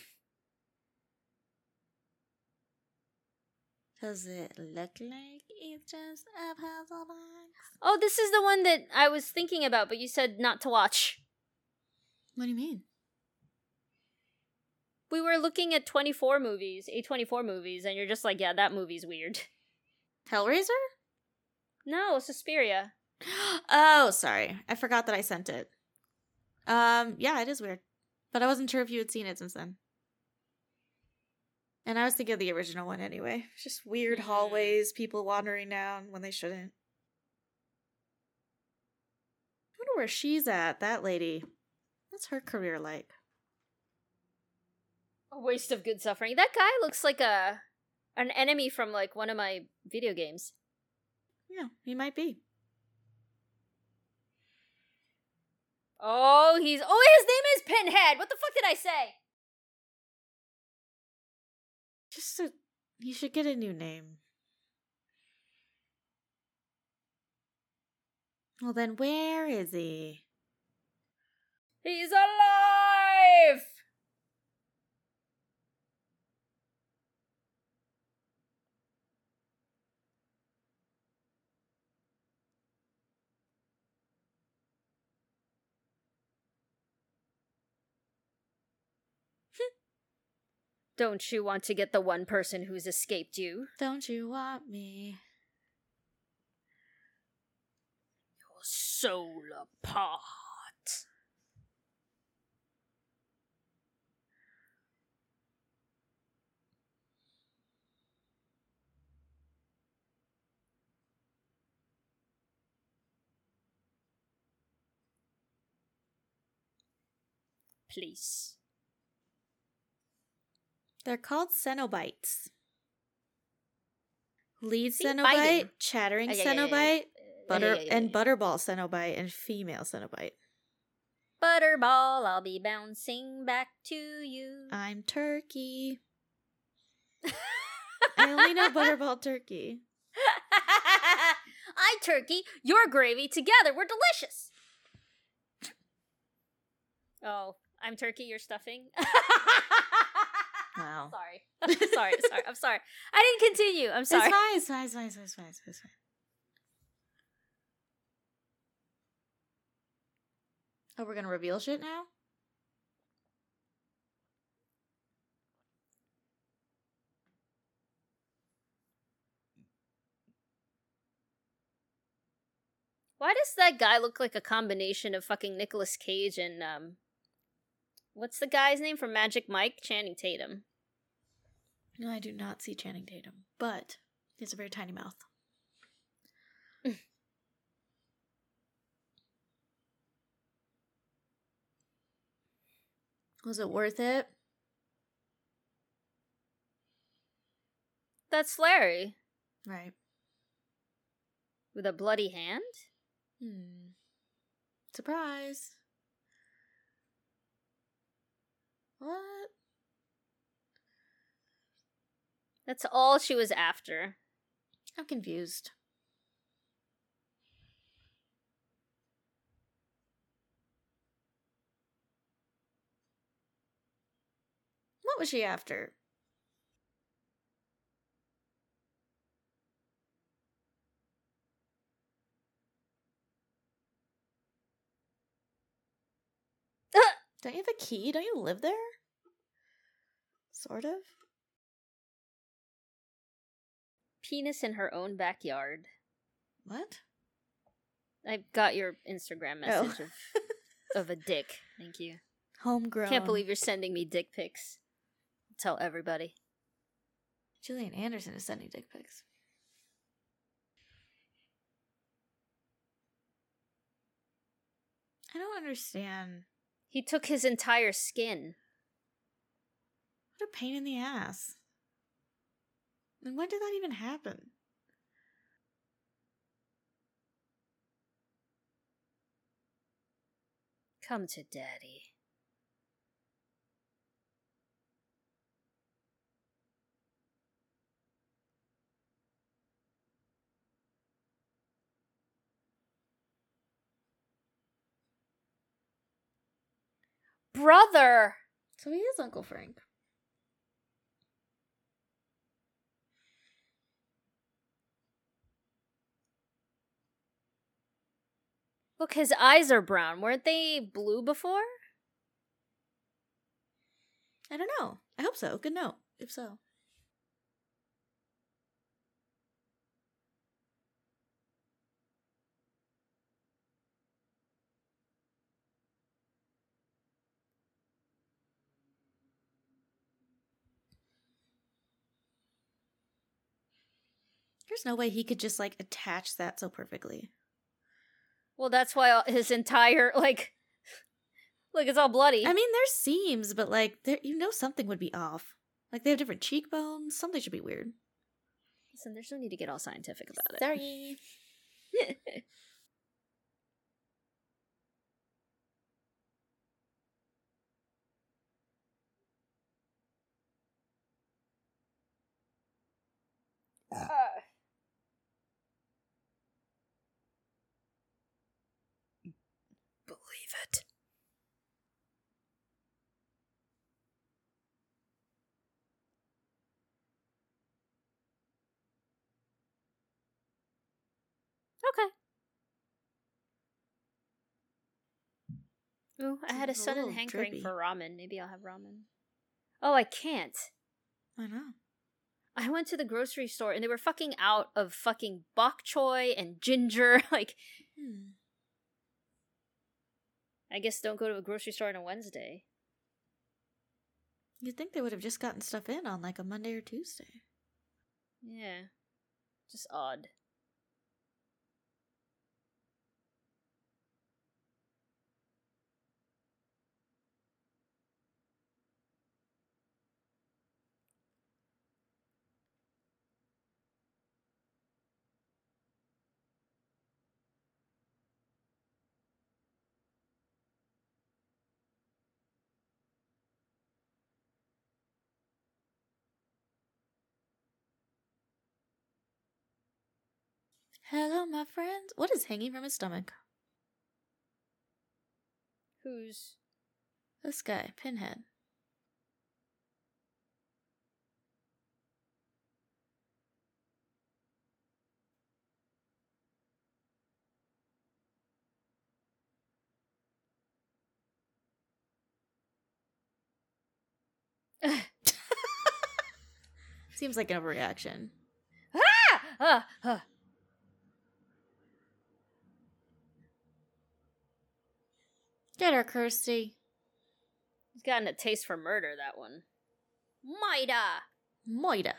Does it look like it's just a puzzle box? Oh, this is the one that I was thinking about, but you said not to watch. What do you mean? We were looking at twenty-four movies, A twenty-four movies, and you're just like, yeah, that movie's weird. Hellraiser? No, Suspiria. Oh, sorry. I forgot that I sent it. Um, yeah, it is weird. But I wasn't sure if you had seen it since then. And I was thinking of the original one anyway. Just weird hallways, people wandering down when they shouldn't. I wonder where she's at, that lady. What's her career like? A waste of good suffering. That guy looks like a an enemy from like one of my video games. Yeah, he might be. Oh, he's... Oh, his name is Pinhead! What the fuck did I say? Just a... You should get a new name. Well then, where is he? He's alive! Don't you want to get the one person who's escaped you? Don't you want me? Your soul apart. Please. They're called Cenobites. Lead See, Cenobite, biting. Chattering uh, yeah, Cenobite, yeah, yeah, yeah. Butter yeah, yeah, yeah, yeah. and Butterball Cenobite, and Female Cenobite. Butterball, I'll be bouncing back to you. I'm Turkey. I only know Butterball Turkey. I Turkey, your gravy, together we're delicious. Oh, I'm Turkey, you're stuffing? Wow. Sorry. I'm sorry. Sorry. I'm sorry. I didn't continue. I'm sorry. It's fine. It's fine. It's fine. It's fine. It's fine. It's fine. Oh, we're going to reveal shit now? Why does that guy look like a combination of fucking Nicolas Cage and, um, what's the guy's name from Magic Mike? Channing Tatum. No, I do not see Channing Tatum, but he has a very tiny mouth. Was it worth it? That's Larry. Right. With a bloody hand? Hmm. Surprise. What? That's all she was after. I'm confused. What was she after? Don't you have a key? Don't you live there? Sort of. Penis in her own backyard. What? I got your Instagram message oh. of, of a dick. Thank you. Homegrown. Can't believe you're sending me dick pics. Tell everybody. Gillian Anderson is sending dick pics. I don't understand. He took his entire skin. What a pain in the ass. And when did that even happen? Come to daddy. Brother! So he is Uncle Frank. Look, his eyes are brown. Weren't they blue before? I don't know. I hope so. Good note. If so. There's no way he could just, like, attach that so perfectly. Well, that's why all, his entire, like, look, it's all bloody. I mean, there's seams, but, like, there, you know something would be off. Like, they have different cheekbones. Something should be weird. Listen, there's no need to get all scientific about Sorry. it. Sorry. uh. It. Okay. Ooh, I had a sudden hankering drippy. for ramen. Maybe I'll have ramen. Oh, I can't. I know. I went to the grocery store and they were fucking out of fucking bok choy and ginger. Like... Hmm. I guess don't go to a grocery store on a Wednesday. You'd think they would have just gotten stuff in on like a Monday or Tuesday. Yeah. Just odd. Hello, my friends. What is hanging from his stomach? Who's? This guy, Pinhead. Seems like an overreaction. Ah! Ah! Ah! Get her, Kirsty. He's gotten a taste for murder, that one. Moida! Moida.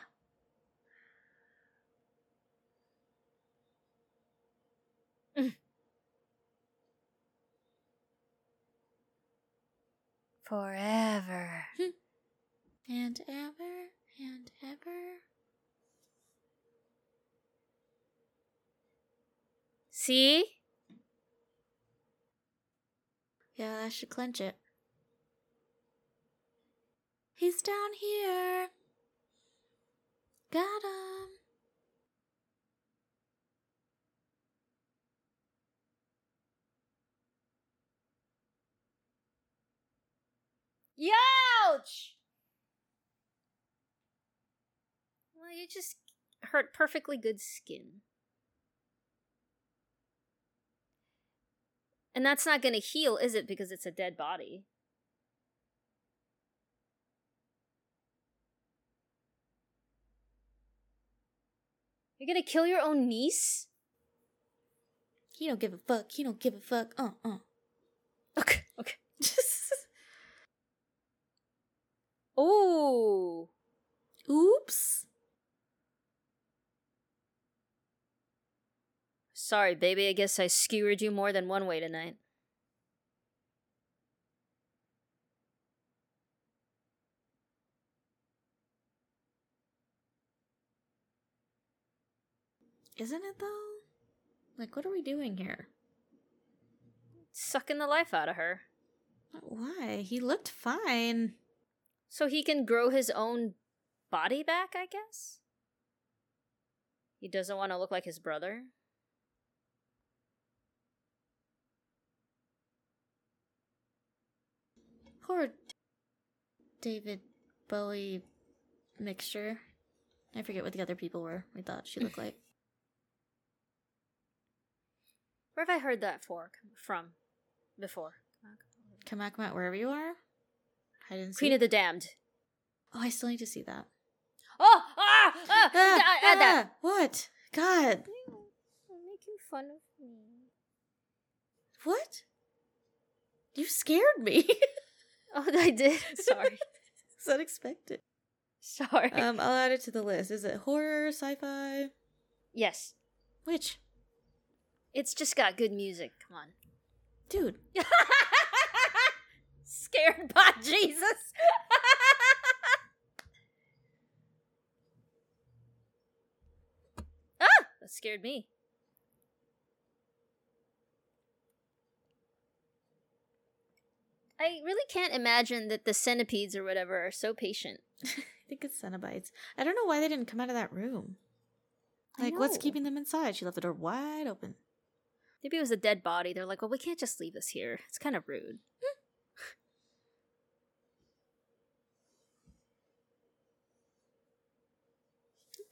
forever. And ever and ever. See? Yeah, I should clench it. He's down here. Got him. Youch! Well, you just hurt perfectly good skin. And that's not going to heal, is it? Because it's a dead body. You're going to kill your own niece? He don't give a fuck. He don't give a fuck. Uh, uh. Okay, okay. Oh. Oops. Sorry, baby. I guess I skewered you more than one way tonight. Isn't it, though? Like, what are we doing here? Sucking the life out of her. Why? He looked fine. So he can grow his own body back, I guess? He doesn't want to look like his brother? Poor David Bowie mixture. I forget what the other people were we thought she looked like. Where have I heard that for, from before? Come out, come out, wherever you are? I didn't see Queen it. of the Damned. Oh, I still need to see that. Oh! Ah! Ah! ah, ah, ah that. What? God. You're making fun of me. What? You scared me. Oh, I did. Sorry. It's unexpected. Sorry. Um, I'll add it to the list. Is it horror, sci-fi? Yes. Which? It's just got good music. Come on. Dude. Scared by Jesus. Ah! That scared me. I really can't imagine that the centipedes or whatever are so patient. I think it's centibites. I don't know why they didn't come out of that room. Like, what's keeping them inside? She left the door wide open. Maybe it was a dead body. They're like, well, we can't just leave this here. It's kind of rude.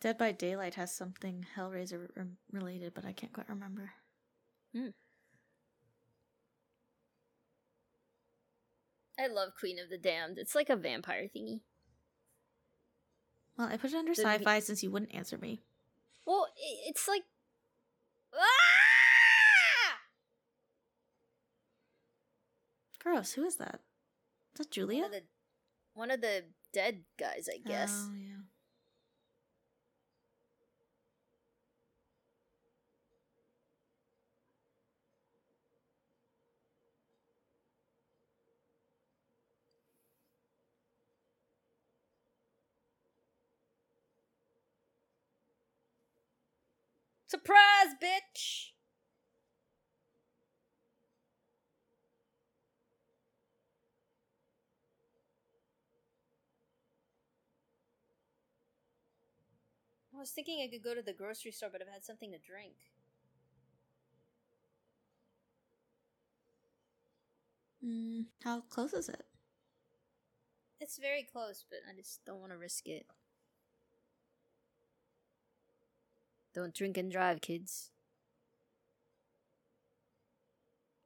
Dead by Daylight has something Hellraiser re- related, but I can't quite remember. Mm. I love Queen of the Damned. It's like a vampire thingy. Well, I put it under the sci-fi be- since you wouldn't answer me. Well, it's like... Ah! Gross, who is that? Is that Julia? One of the, one of the dead guys, I guess. Oh, yeah. Surprise, bitch! I was thinking I could go to the grocery store, but I've had something to drink. Mm, how close is it? It's very close, but I just don't want to risk it. Don't drink and drive, kids.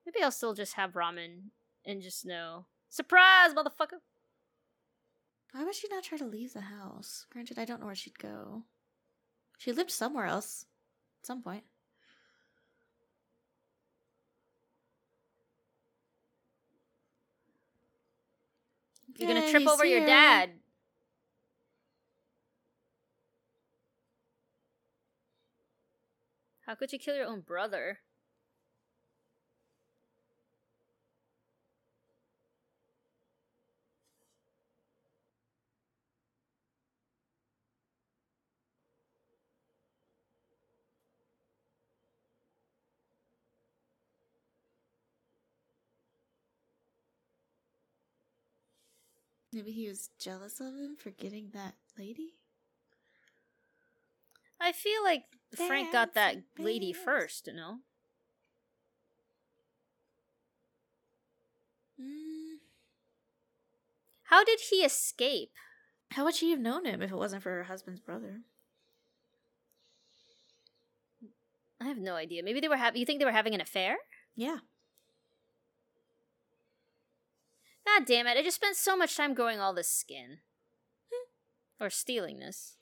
Maybe I'll still just have ramen and just know. Surprise, motherfucker! Why would she not try to leave the house? Granted, I don't know where she'd go. She lived somewhere else at some point. You're gonna trip over your dad. How could you kill your own brother? Maybe he was jealous of him for getting that lady? I feel like That's Frank got that bad. lady first, you know? Mm. How did he escape? How would she have known him if it wasn't for her husband's brother? I have no idea. Maybe they were having... You think they were having an affair? Yeah. God damn it. I just spent so much time growing all this skin. Or stealing this.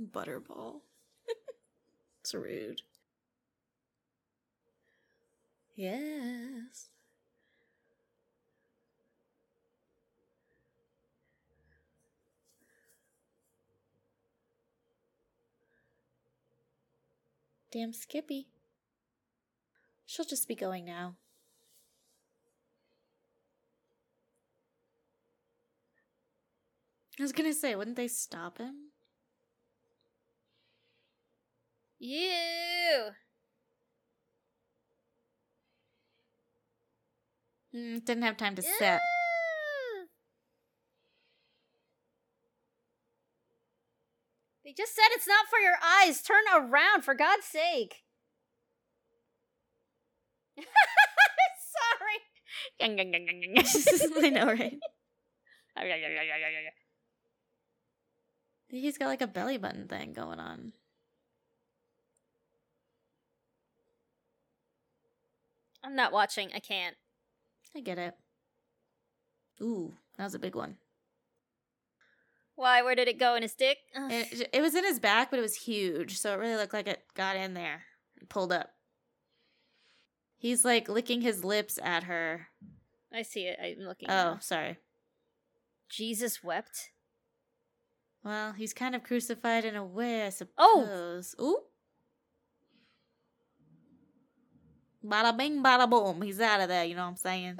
Butterball. It's rude. Yes. Damn Skippy. She'll just be going now. I was gonna say, wouldn't they stop him? You. Mm, didn't have time to Ew. set. They just said it's not for your eyes. Turn around, for God's sake. Sorry. I know, right? He's got like a belly button thing going on. I'm not watching. I can't. I get it. Ooh, that was a big one. Why? Where did it go? In his dick? It, it was in his back, but it was huge, so it really looked like it got in there and pulled up. He's, like, licking his lips at her. I see it. I'm looking at it. Oh, sorry. Jesus wept? Well, he's kind of crucified in a way, I suppose. Oh! Ooh! Bada bing, bada boom. He's out of there, you know what I'm saying?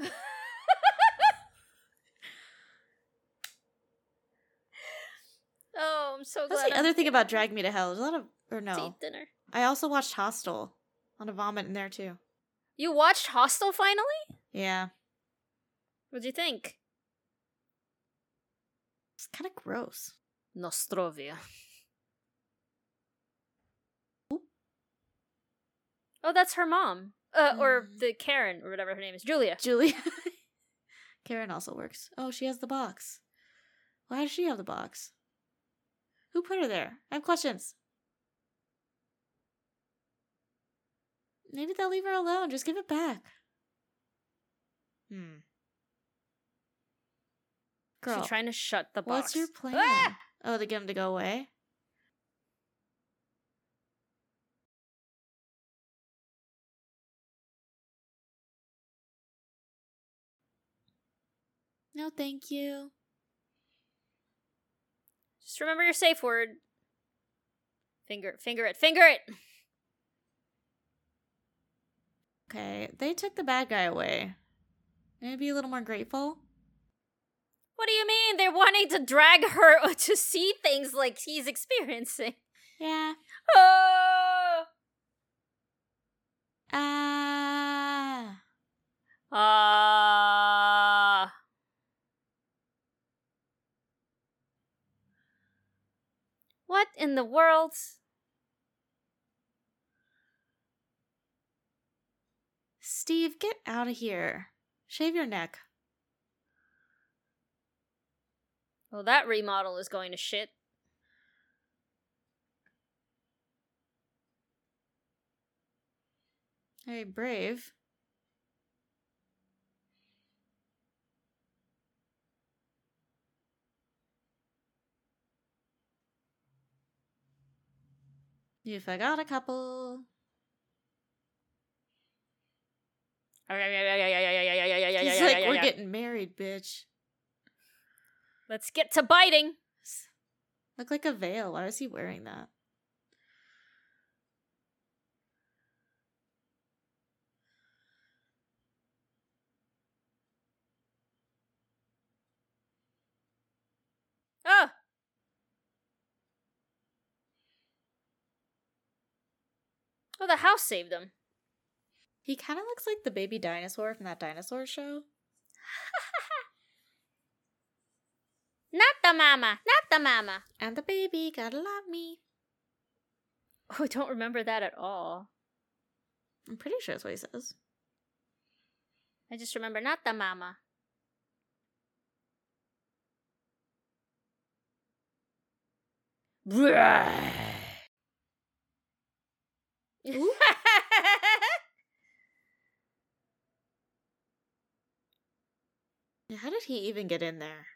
Oh, I'm so glad. That's the other thing about Drag Me to Hell. There's a lot of, or no. To eat dinner. I also watched Hostel. A lot of vomit in there, too. You watched Hostel finally? Yeah. What'd you think? It's kind of gross. Nostrovia. Oh, that's her mom. Uh, or the Karen, or whatever her name is. Julia. Julia. Karen also works. Oh, she has the box. Why does she have the box? Who put her there? I have questions. Maybe they'll leave her alone. Just give it back. Hmm. Girl. She's trying to shut the box. What's your plan? Ah! Oh, to get him to go away? No, thank you. Just remember your safe word. Finger, finger it, finger it! Okay, they took the bad guy away. Maybe a little more grateful? What do you mean? They're wanting to drag her to see things like he's experiencing. Yeah. Oh! Ah! Uh. Ah! Uh. What in the world? Steve, get out of here. Shave your neck. Well, that remodel is going to shit. Hey, brave. You forgot a couple. He's like, we're getting married, bitch. Let's get to biting. Look like a veil. Why is he wearing that? Oh, the house saved him. He kind of looks like the baby dinosaur from that dinosaur show. Not the mama, not the mama. And the baby, gotta love me. Oh, I don't remember that at all. I'm pretty sure that's what he says. I just remember not the mama. How did he even get in there?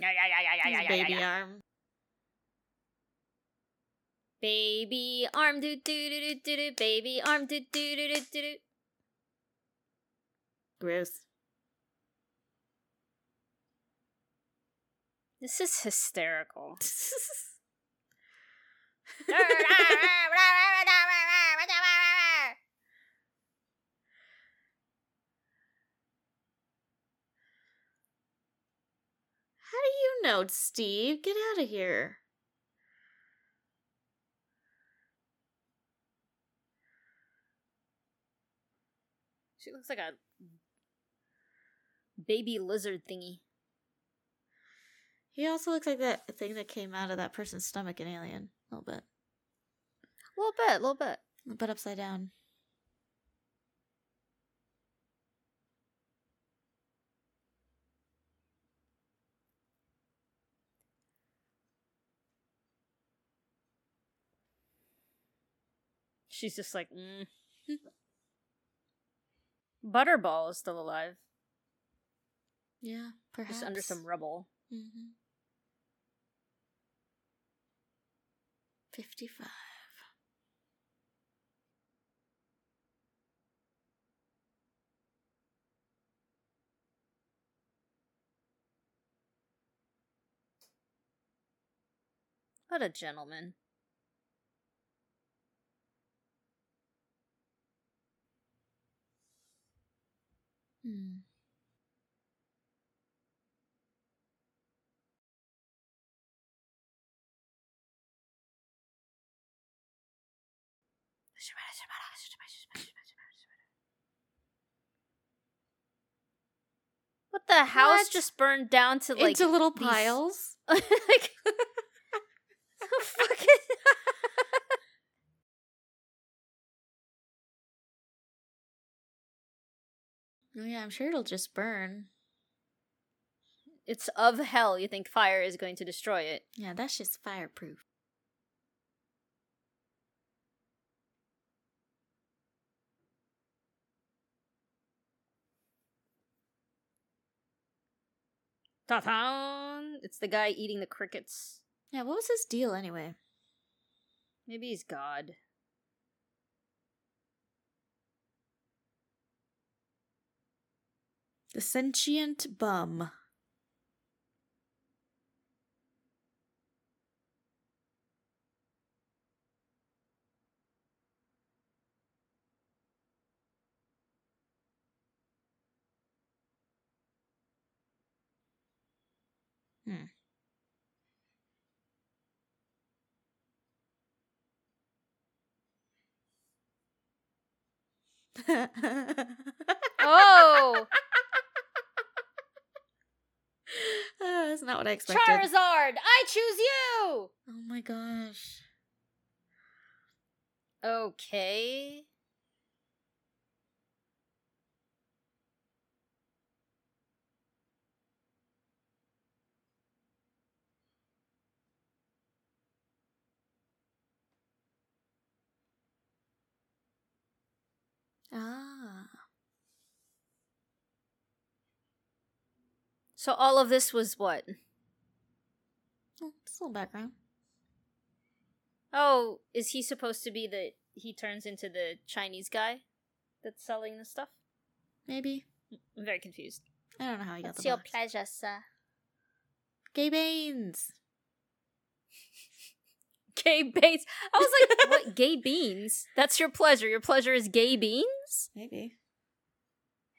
Yeah, yeah, yeah, yeah, yeah, yeah, yeah, baby arm. Baby arm, do do do do do do. Baby arm, do do do do do do. Gross. This is hysterical. How do you know, Steve? Get out of here. She looks like a baby lizard thingy. He also looks like that thing that came out of that person's stomach in Alien. A little bit. A little bit, a little bit. A little bit upside down. She's just like, mm. Butterball is still alive. Yeah, perhaps. Just under some rubble. Mm-hmm. fifty-five. What a gentleman. Hmm. What the house what? Just burned down to like into little these... piles? Like so fucking Oh yeah, I'm sure it'll just burn. It's of hell. You think fire is going to destroy it? Yeah, that's just fireproof. Ta-ta! It's the guy eating the crickets. Yeah, what was his deal anyway? Maybe he's God. The sentient bum. Hmm. Oh! Oh, that's not what I expected. Charizard, I choose you! Oh my gosh. Okay. Ah. So all of this was what? Oh, it's a little background. Oh, is he supposed to be the... He turns into the Chinese guy that's selling the stuff? Maybe. I'm very confused. I don't know how he got the box. It's your pleasure, sir. Gay beans! Gay beans. I was like, what? Gay beans? That's your pleasure. Your pleasure is gay beans? Maybe.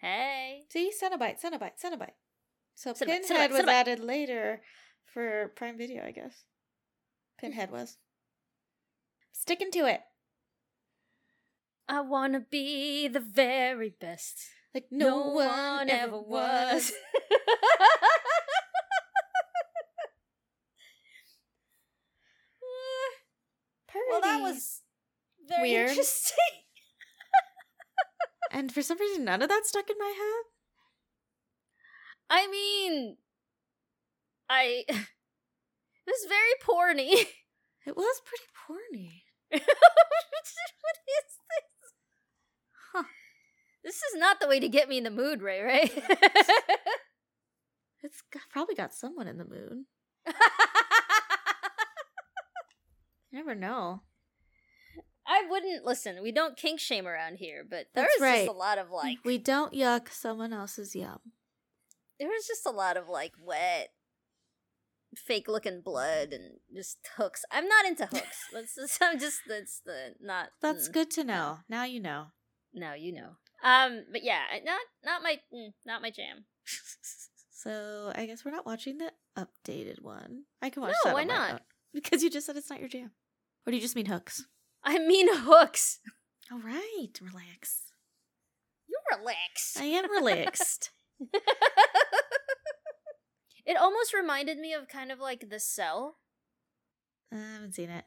Hey. See? Cenobite, Cenobite, Cenobite. So Cenobite, Pinhead Cenobite, was Cenobite. added later for Prime Video, I guess. Pinhead was. Sticking to it. I want to be the very best. Like no, no one, one ever was. was. Well, that was very Weird. Interesting. And for some reason, none of that stuck in my head. I mean, I... It was very porny. It was pretty porny. What is this? Huh. This is not the way to get me in the mood, Ray Ray. It's got, probably got someone in the mood. You never know. I wouldn't, listen, we don't kink shame around here, but there That's was right. just a lot of like... We don't yuck someone else's yum. There was just a lot of like wet, fake-looking blood and just hooks. I'm not into hooks. That's just, I'm just, that's the, not... That's mm, good to know. No. Now you know. Now you know. Um, but yeah, not not my mm, not my jam. So I guess we're not watching the updated one. I can watch no, that. No, why not? Because you just said it's not your jam. Or do you just mean hooks? I mean hooks. All right, relax. You're relaxed. I am relaxed. It almost reminded me of kind of like The Cell. I haven't seen it.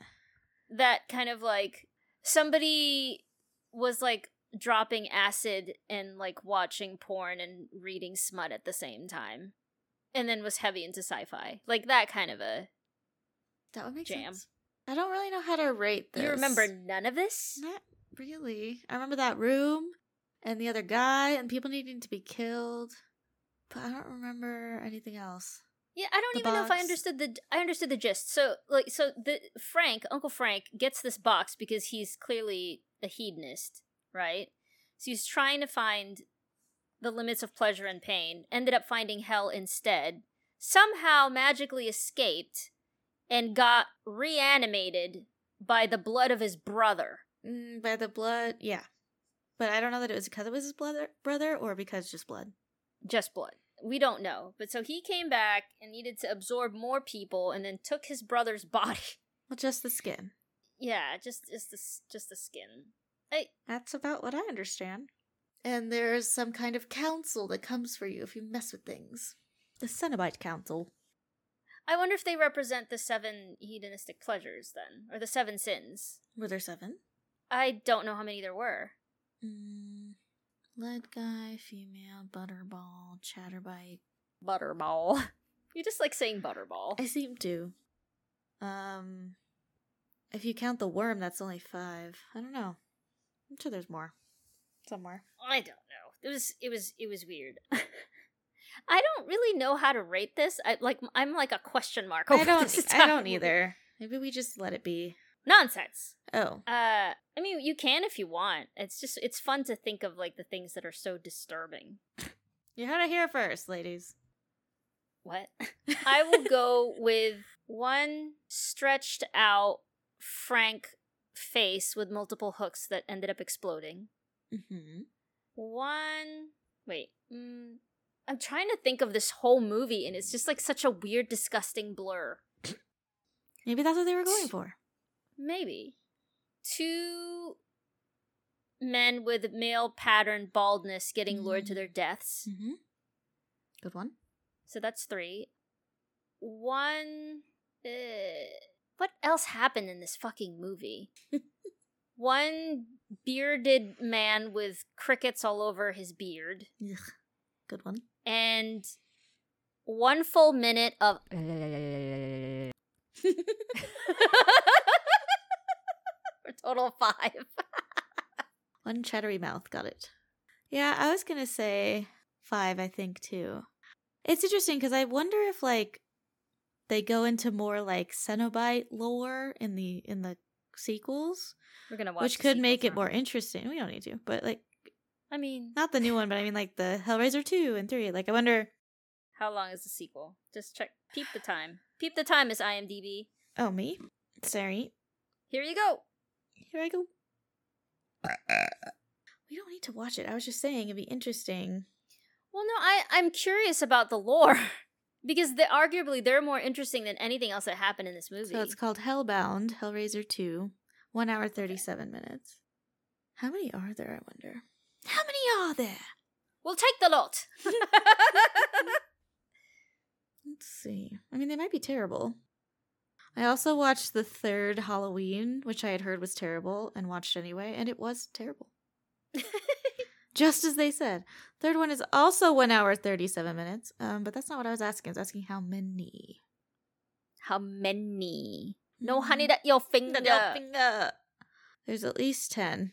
That kind of like somebody was like dropping acid and like watching porn and reading smut at the same time, and then was heavy into sci-fi. Like that kind of a that would make jam. Sense. I don't really know how to rate this. You remember none of this? Not really. I remember that room and the other guy and people needing to be killed, but I don't remember anything else. Yeah, I don't the even box. know if I understood the I understood the gist. So like so the Frank, Uncle Frank gets this box because he's clearly a hedonist, right? So he's trying to find the limits of pleasure and pain, ended up finding hell instead. Somehow magically escaped and got reanimated by the blood of his brother. Mm, by the blood, yeah. But I don't know that it was because it was his brother, brother or because just blood. Just blood. We don't know. But so he came back and needed to absorb more people and then took his brother's body. Well, just the skin. Yeah, just just the, just the skin. I, That's about what I understand. And there's some kind of council that comes for you if you mess with things. The Cenobite Council. I wonder if they represent the seven hedonistic pleasures, then. Or the seven sins. Were there seven? I don't know how many there were. Mm, lead guy, female, butterball, chatterbite. Butterball. You just like saying butterball. I seem to. Um, if you count the worm, that's only five. I don't know. I'm sure there's more. Somewhere. I don't know. It was, it was, it was weird. I don't really know how to rate this. I like. I'm like a question mark. Over I don't. This I don't either. Maybe we just let it be nonsense. Oh. Uh. I mean, you can if you want. It's just. It's fun to think of like the things that are so disturbing. You heard it here first, ladies. What? I will go with one stretched out Frank face with multiple hooks that ended up exploding. Mm-hmm. One. Wait. Mm. I'm trying to think of this whole movie, and it's just like such a weird, disgusting blur. Maybe that's what they were going for. Maybe. Two men with male pattern baldness getting mm-hmm. lured to their deaths. Mm-hmm. Good one. So that's three. One... Uh, what else happened in this fucking movie? One bearded man with crickets all over his beard. Ugh. Good one. And one full minute of... For total five. One chattery mouth, got it. Yeah, I was going to say five, I think, too. It's interesting, because I wonder if, like, they go into more, like, Cenobite lore in the in the sequels. We're going to watch Which could make it now. more interesting. We don't need to, but, like, I mean... Not the new one, but I mean, like, the Hellraiser two and three. Like, I wonder... How long is the sequel? Just check. Peep the time. Peep the time, Miss I M D B. Oh, me? Sorry. Here you go. Here I go. We don't need to watch it. I was just saying it'd be interesting. Well, no, I, I'm curious about the lore. Because they, arguably, they're more interesting than anything else that happened in this movie. So it's called Hellbound, Hellraiser two, one hour thirty-seven okay. minutes. How many are there, I wonder? How many are there? We'll take the lot. Let's see. I mean, they might be terrible. I also watched the third Halloween, which I had heard was terrible, and watched anyway, and it was terrible. Just as they said. Third one is also one hour thirty-seven minutes, um, but that's not what I was asking. I was asking how many. How many? No, honey, that your finger. Your finger. There's at least ten.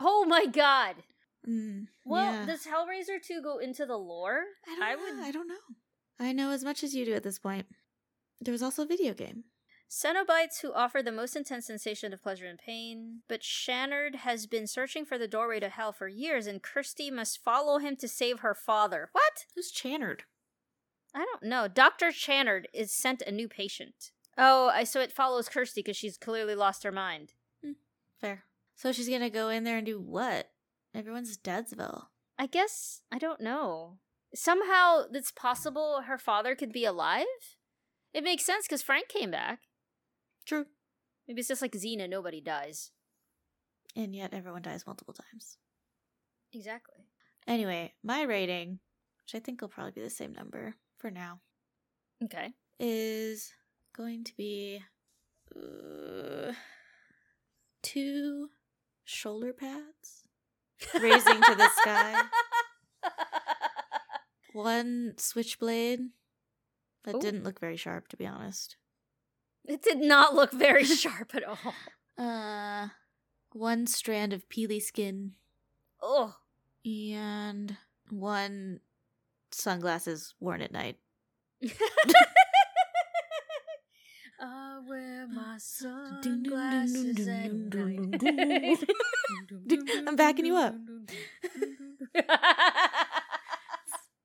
Oh my god. Mm, well, yeah. Does Hellraiser two go into the lore? I don't I know. Would... I don't know. I know as much as you do at this point. There was also a video game. Cenobites who offer the most intense sensation of pleasure and pain, but Shannard has been searching for the doorway to hell for years, and Kirsty must follow him to save her father. What? Who's Shannard? I don't know. Doctor Shannard is sent a new patient. Oh, I, so it follows Kirsty because she's clearly lost her mind. Mm, fair. So she's gonna go in there and do what? Everyone's Dadsville. I guess, I don't know. Somehow it's possible her father could be alive? It makes sense because Frank came back. True. Maybe it's just like Xena, nobody dies. And yet everyone dies multiple times. Exactly. Anyway, my rating, which I think will probably be the same number for now. Okay. Is going to be uh, two shoulder pads raising to the sky. One switchblade that Ooh. didn't look very sharp, to be honest. It did not look very sharp at all. Uh, one strand of peely skin. Oh. And one sunglasses worn at night. I wear my sunglasses at night. I'm backing you up.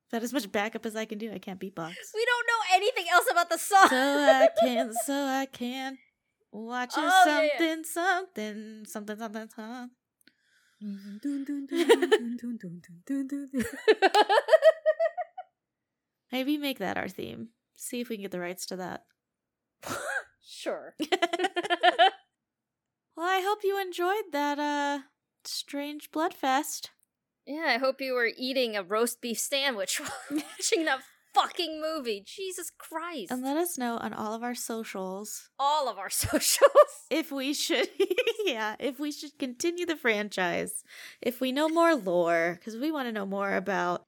That as much backup as I can do. I can't beatbox. We don't know anything else about the song. So I can, so I can watch you oh, something, yeah, yeah. something, something, something, something. Maybe make that our theme. See if we can get the rights to that. Sure. Well, I hope you enjoyed that uh, strange bloodfest. Yeah, I hope you were eating a roast beef sandwich while watching that fucking movie. Jesus Christ. And let us know on all of our socials. All of our socials. If we should, yeah, if we should continue the franchise. If we know more lore, because we want to know more about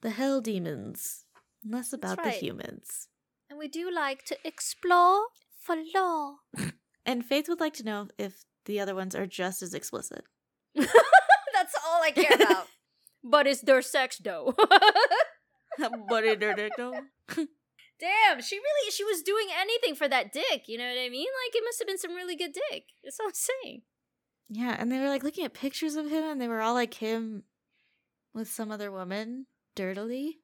the hell demons, less about That's right. the humans. And we do like to explore for lore. And Faith would like to know if the other ones are just as explicit. That's all I care about. But it's their sex, though. But it's their dick, though. Damn, she really, she was doing anything for that dick, you know what I mean? Like, it must have been some really good dick. That's all I'm saying. Yeah, and they were, like, looking at pictures of him, and they were all, like, him with some other woman, dirtily.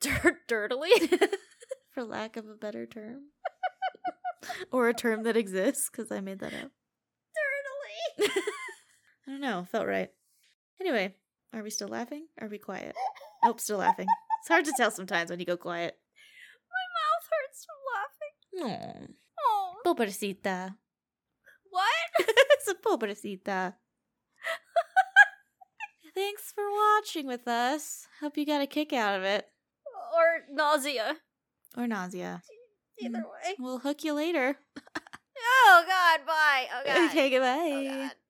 Dirt, dirtily? For lack of a better term. Or a term that exists, because I made that up. Dirtily! I don't know, felt right. Anyway, are we still laughing? Are we quiet? Nope, still laughing. It's hard to tell sometimes when you go quiet. My mouth hurts from laughing. Aww. Oh. Pobrecita. What? It's a pobrecita. Thanks for watching with us. Hope you got a kick out of it. Or nausea. Or nausea. Either way. We'll hook you later. Oh, God, bye. Oh, God. Okay, goodbye. Oh, God.